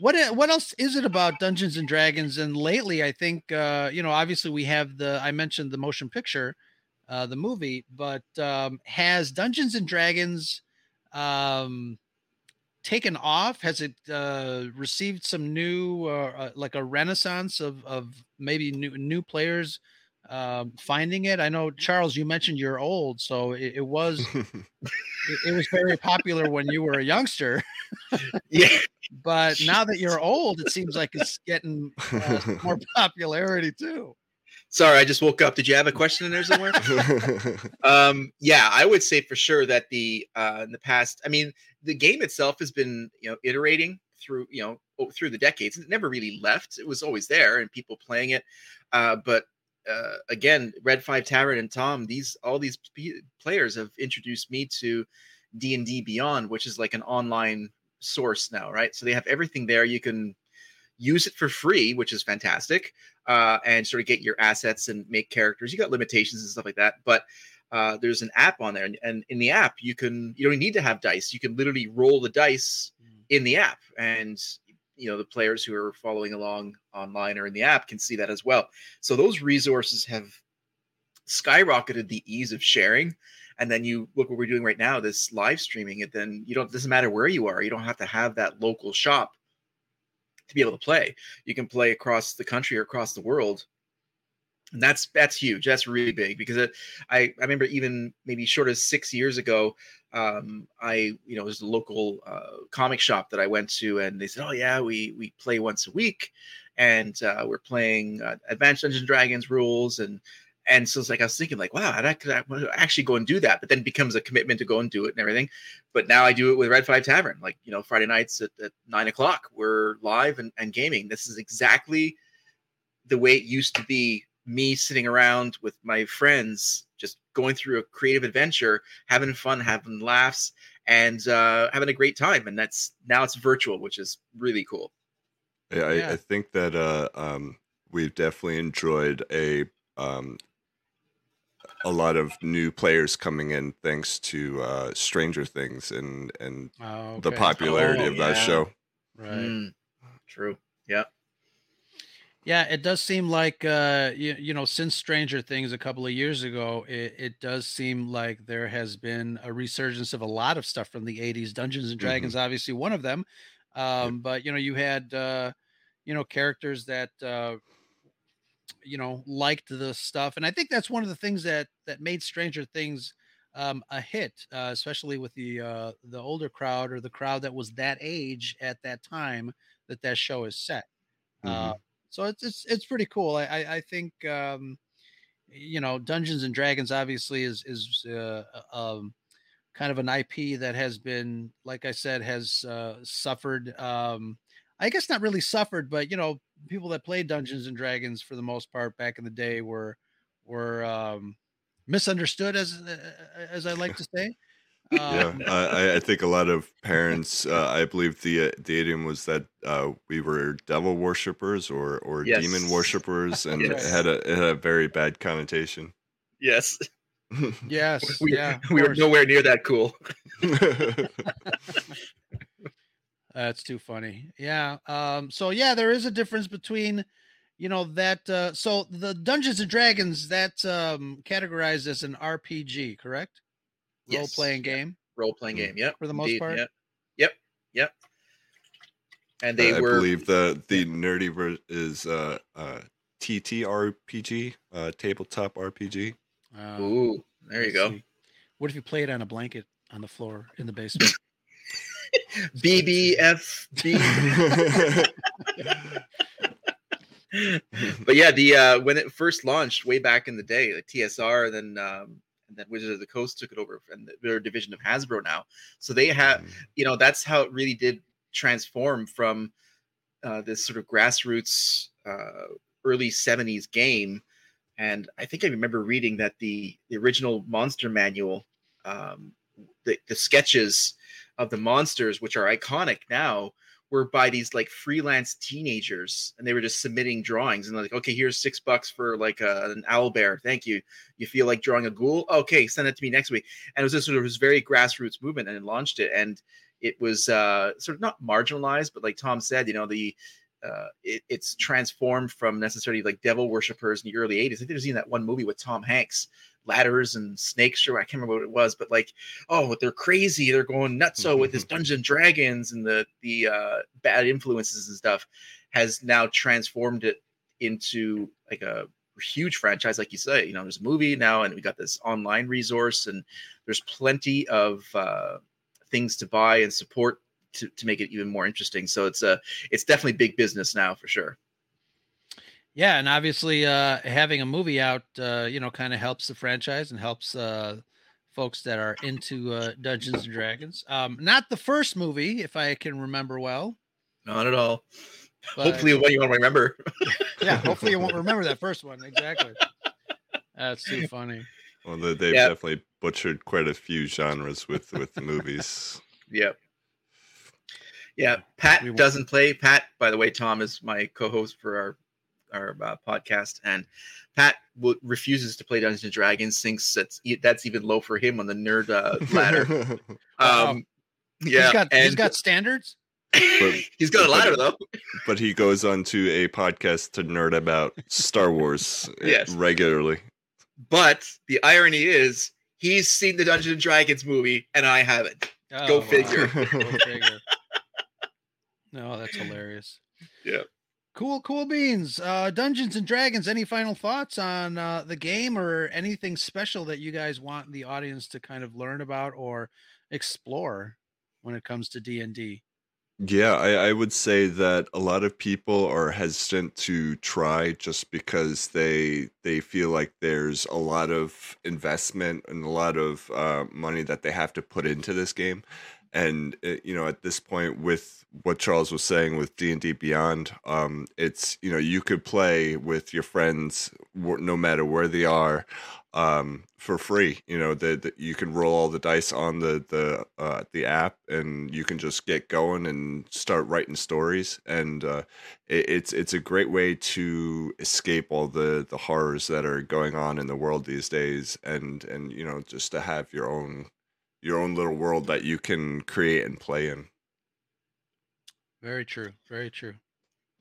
what, what else is it about Dungeons and Dragons? And lately, I think, uh, you know, obviously we have the, I mentioned the motion picture, uh, the movie, but um, has Dungeons and Dragons, um, taken off? Has it uh, received some new, uh, uh, like a renaissance of, of maybe new new players uh, finding it? I know, Charles, you mentioned you're old, so it, it was it, it was very popular when you were a youngster. Yeah, but now that you're old, it seems like it's getting uh, more popularity too. Sorry, I just woke up. Did you have a question in there somewhere? um, yeah, I would say for sure that the uh, in the past, I mean, the game itself has been, you know, iterating through, you know, through the decades. It never really left. It was always there and people playing it. Uh, but uh, again, Red Five Tavern and Tom, these all these p- players have introduced me to D and D Beyond, which is like an online source now, right? So they have everything there. You can use it for free, which is fantastic, uh, and sort of get your assets and make characters. You got limitations and stuff like that, but uh, there's an app on there, and, and in the app, you can you don't need to have dice. You can literally roll the dice in the app, and you know the players who are following along online or in the app can see that as well. So those resources have skyrocketed the ease of sharing. And then you look what we're doing right now, this live streaming. It then you don't it doesn't matter where you are. You don't have to have that local shop to be able to play. You can play across the country or across the world. And that's, that's huge. That's really big, because it, I, I remember even maybe short of six years ago, um, I, you know, it was the local uh, comic shop that I went to, and they said, oh yeah, we, we play once a week, and uh, we're playing uh, Advanced Dungeons and Dragons rules and, And so it's like, I was thinking like, wow, I could actually go and do that, but then it becomes a commitment to go and do it and everything. But now I do it with Red Five Tavern, like, you know, Friday nights at, at nine o'clock, we're live and, and gaming. This is exactly the way it used to be, me sitting around with my friends, just going through a creative adventure, having fun, having laughs, and uh, having a great time. And that's, now it's virtual, which is really cool. Yeah, yeah. I, I think that uh, um, we've definitely enjoyed a, um, a lot of new players coming in thanks to uh, Stranger Things and and oh, okay. the popularity oh, of yeah. that show. Right. Mm, true. Yeah. Yeah, it does seem like, uh, you, you know, since Stranger Things a couple of years ago, it, it does seem like there has been a resurgence of a lot of stuff from the eighties. Dungeons and Dragons, mm-hmm. obviously one of them. Um, yep. But, you know, you had, uh, you know, characters that, uh, you know, liked the stuff. And I think that's one of the things that that made Stranger Things um, a hit, uh, especially with the uh, the older crowd, or the crowd that was that age at that time that that show is set. Mm-hmm. Uh, So it's, it's, it's pretty cool. I, I, I think, um, you know, Dungeons and Dragons obviously is, is, uh, um, kind of an I P that has been, like I said, has, uh, suffered, um, I guess not really suffered, but, you know, people that played Dungeons and Dragons for the most part back in the day were, were, um, misunderstood, as, as I like to say. Uh, yeah, I, I think a lot of parents. Uh, I believe the uh, the idiom was that uh, we were devil worshippers or or yes. demon worshippers, and yes. it had a it had a very bad connotation. Yes, yes, we, yeah. We were nowhere near that cool. That's too funny. Yeah. Um. So yeah, there is a difference between, you know, that. Uh, so the Dungeons and Dragons, that's um, categorized as an R P G, correct? Role yes. playing game, role playing game, yeah. For the most Indeed. part, yep, yep, yep. And they uh, were. I believe the the nerdy version is uh, uh, T T R P G, uh, tabletop R P G. Uh, Ooh, there you go. See. What if you play it on a blanket on the floor in the basement? B B F B. But yeah, the uh, when it first launched way back in the day, like T S R, then. Um, And then Wizards of the Coast took it over, and they're a division of Hasbro now. So they have, you know, that's how it really did transform from uh, this sort of grassroots uh, early seventies game. And I think I remember reading that the, the original monster manual, um, the, the sketches of the monsters, which are iconic now, were by these like freelance teenagers, and they were just submitting drawings and like, okay, here's six bucks for like a, an owl bear. Thank you. You feel like drawing a ghoul? Okay. Send it to me next week. And it was this sort of this very grassroots movement, and it launched it. And it was uh, sort of not marginalized, but like Tom said, you know, the uh, it, it's transformed from necessarily like devil worshippers in the early eighties. I think there's even that one movie with Tom Hanks, Ladders and Snakes, sure, I can't remember what it was, but like, oh, they're crazy, they're going nuts. So with this Dungeons and Dragons and the the uh, bad influences and stuff, has now transformed it into like a huge franchise, like you say. You know, there's a movie now, and we got this online resource, and there's plenty of uh, things to buy and support to, to make it even more interesting. So it's a it's definitely big business now for sure. Yeah, and obviously uh, having a movie out, uh, you know, kind of helps the franchise and helps uh, folks that are into uh, Dungeons and Dragons. Um, not the first movie, if I can remember well. Not at all. But, hopefully one you won't remember. Yeah, hopefully you won't remember that first one. Exactly. That's too funny. Well, they've yep. definitely butchered quite a few genres with, with the movies. Yep. Yeah, Pat doesn't play. Pat, by the way, Tom is my co-host for our our uh, podcast, and Pat w- refuses to play Dungeons and Dragons, thinks that's e- that's even low for him on the nerd uh, ladder. Wow. Um, yeah, he's got, and, he's got standards. But, he's got a ladder but, though. But he goes on to a podcast to nerd about Star Wars yes. regularly. But the irony is, he's seen the Dungeons and Dragons movie, and I haven't. Oh, Go wow. figure. Go figure. No, that's hilarious. Yeah. Cool, cool beans. Uh, Dungeons and Dragons, any final thoughts on uh, the game or anything special that you guys want the audience to kind of learn about or explore when it comes to D and D? Yeah, I, I would say that a lot of people are hesitant to try just because they they feel like there's a lot of investment and a lot of uh, money that they have to put into this game. And uh, you know, at this point, with what Charles was saying with D and D Beyond, um, it's you know you could play with your friends wh- no matter where they are, um, for free. You know that you can roll all the dice on the the uh, the app, and you can just get going and start writing stories. And uh, it, it's it's a great way to escape all the the horrors that are going on in the world these days, and and you know just to have your own. your own little world that you can create and play in. Very true. Very true.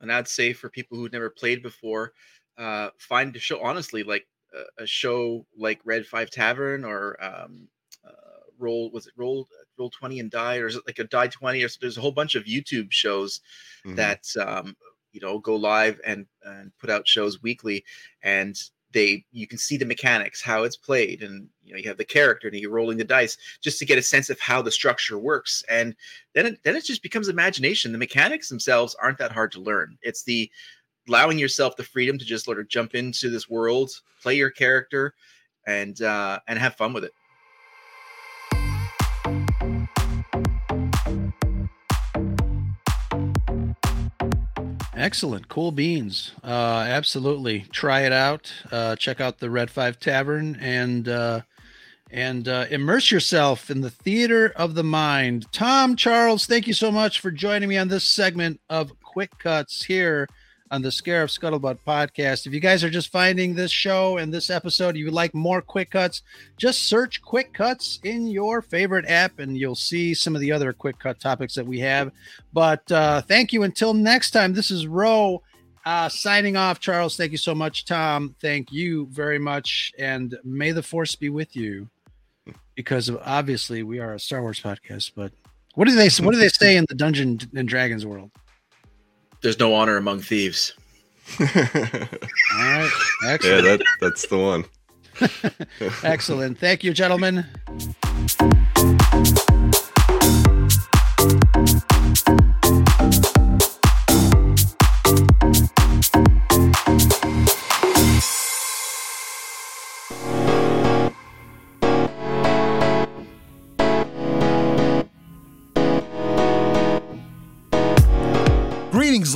And I'd say for people who've never played before, uh, find a show, honestly, like uh, a show like Red Five Tavern or um, uh, Roll, was it Roll, Roll twenty and Die, or is it like a Die twenty? Or there's a whole bunch of YouTube shows mm-hmm. that, um, you know, go live and, and put out shows weekly, and They, you can see the mechanics, how it's played, and you know you have the character, and you're rolling the dice just to get a sense of how the structure works. And then, it, then it just becomes imagination. The mechanics themselves aren't that hard to learn. It's the allowing yourself the freedom to just sort of jump into this world, play your character, and uh, and have fun with it. Excellent. Cool beans. Uh, absolutely. Try it out. Uh, check out the Red Five Tavern and uh, and uh, immerse yourself in the theater of the mind. Tom, Charles, thank you so much for joining me on this segment of Quick Cuts here on the Scarif Scuttlebutt podcast. If you guys are just finding this show and this episode, you would like more Quick Cuts, just search Quick Cuts in your favorite app and you'll see some of the other Quick Cut topics that we have. But uh, thank you. Until next time, this is Ro uh, signing off. Charles, thank you so much. Tom, thank you very much. And may the force be with you, because obviously we are a Star Wars podcast, but what do they, what do they say in the Dungeons and Dragons world? There's no honor among thieves. All right. Excellent. Yeah, that, that's the one. Excellent. Thank you, gentlemen. Greetings,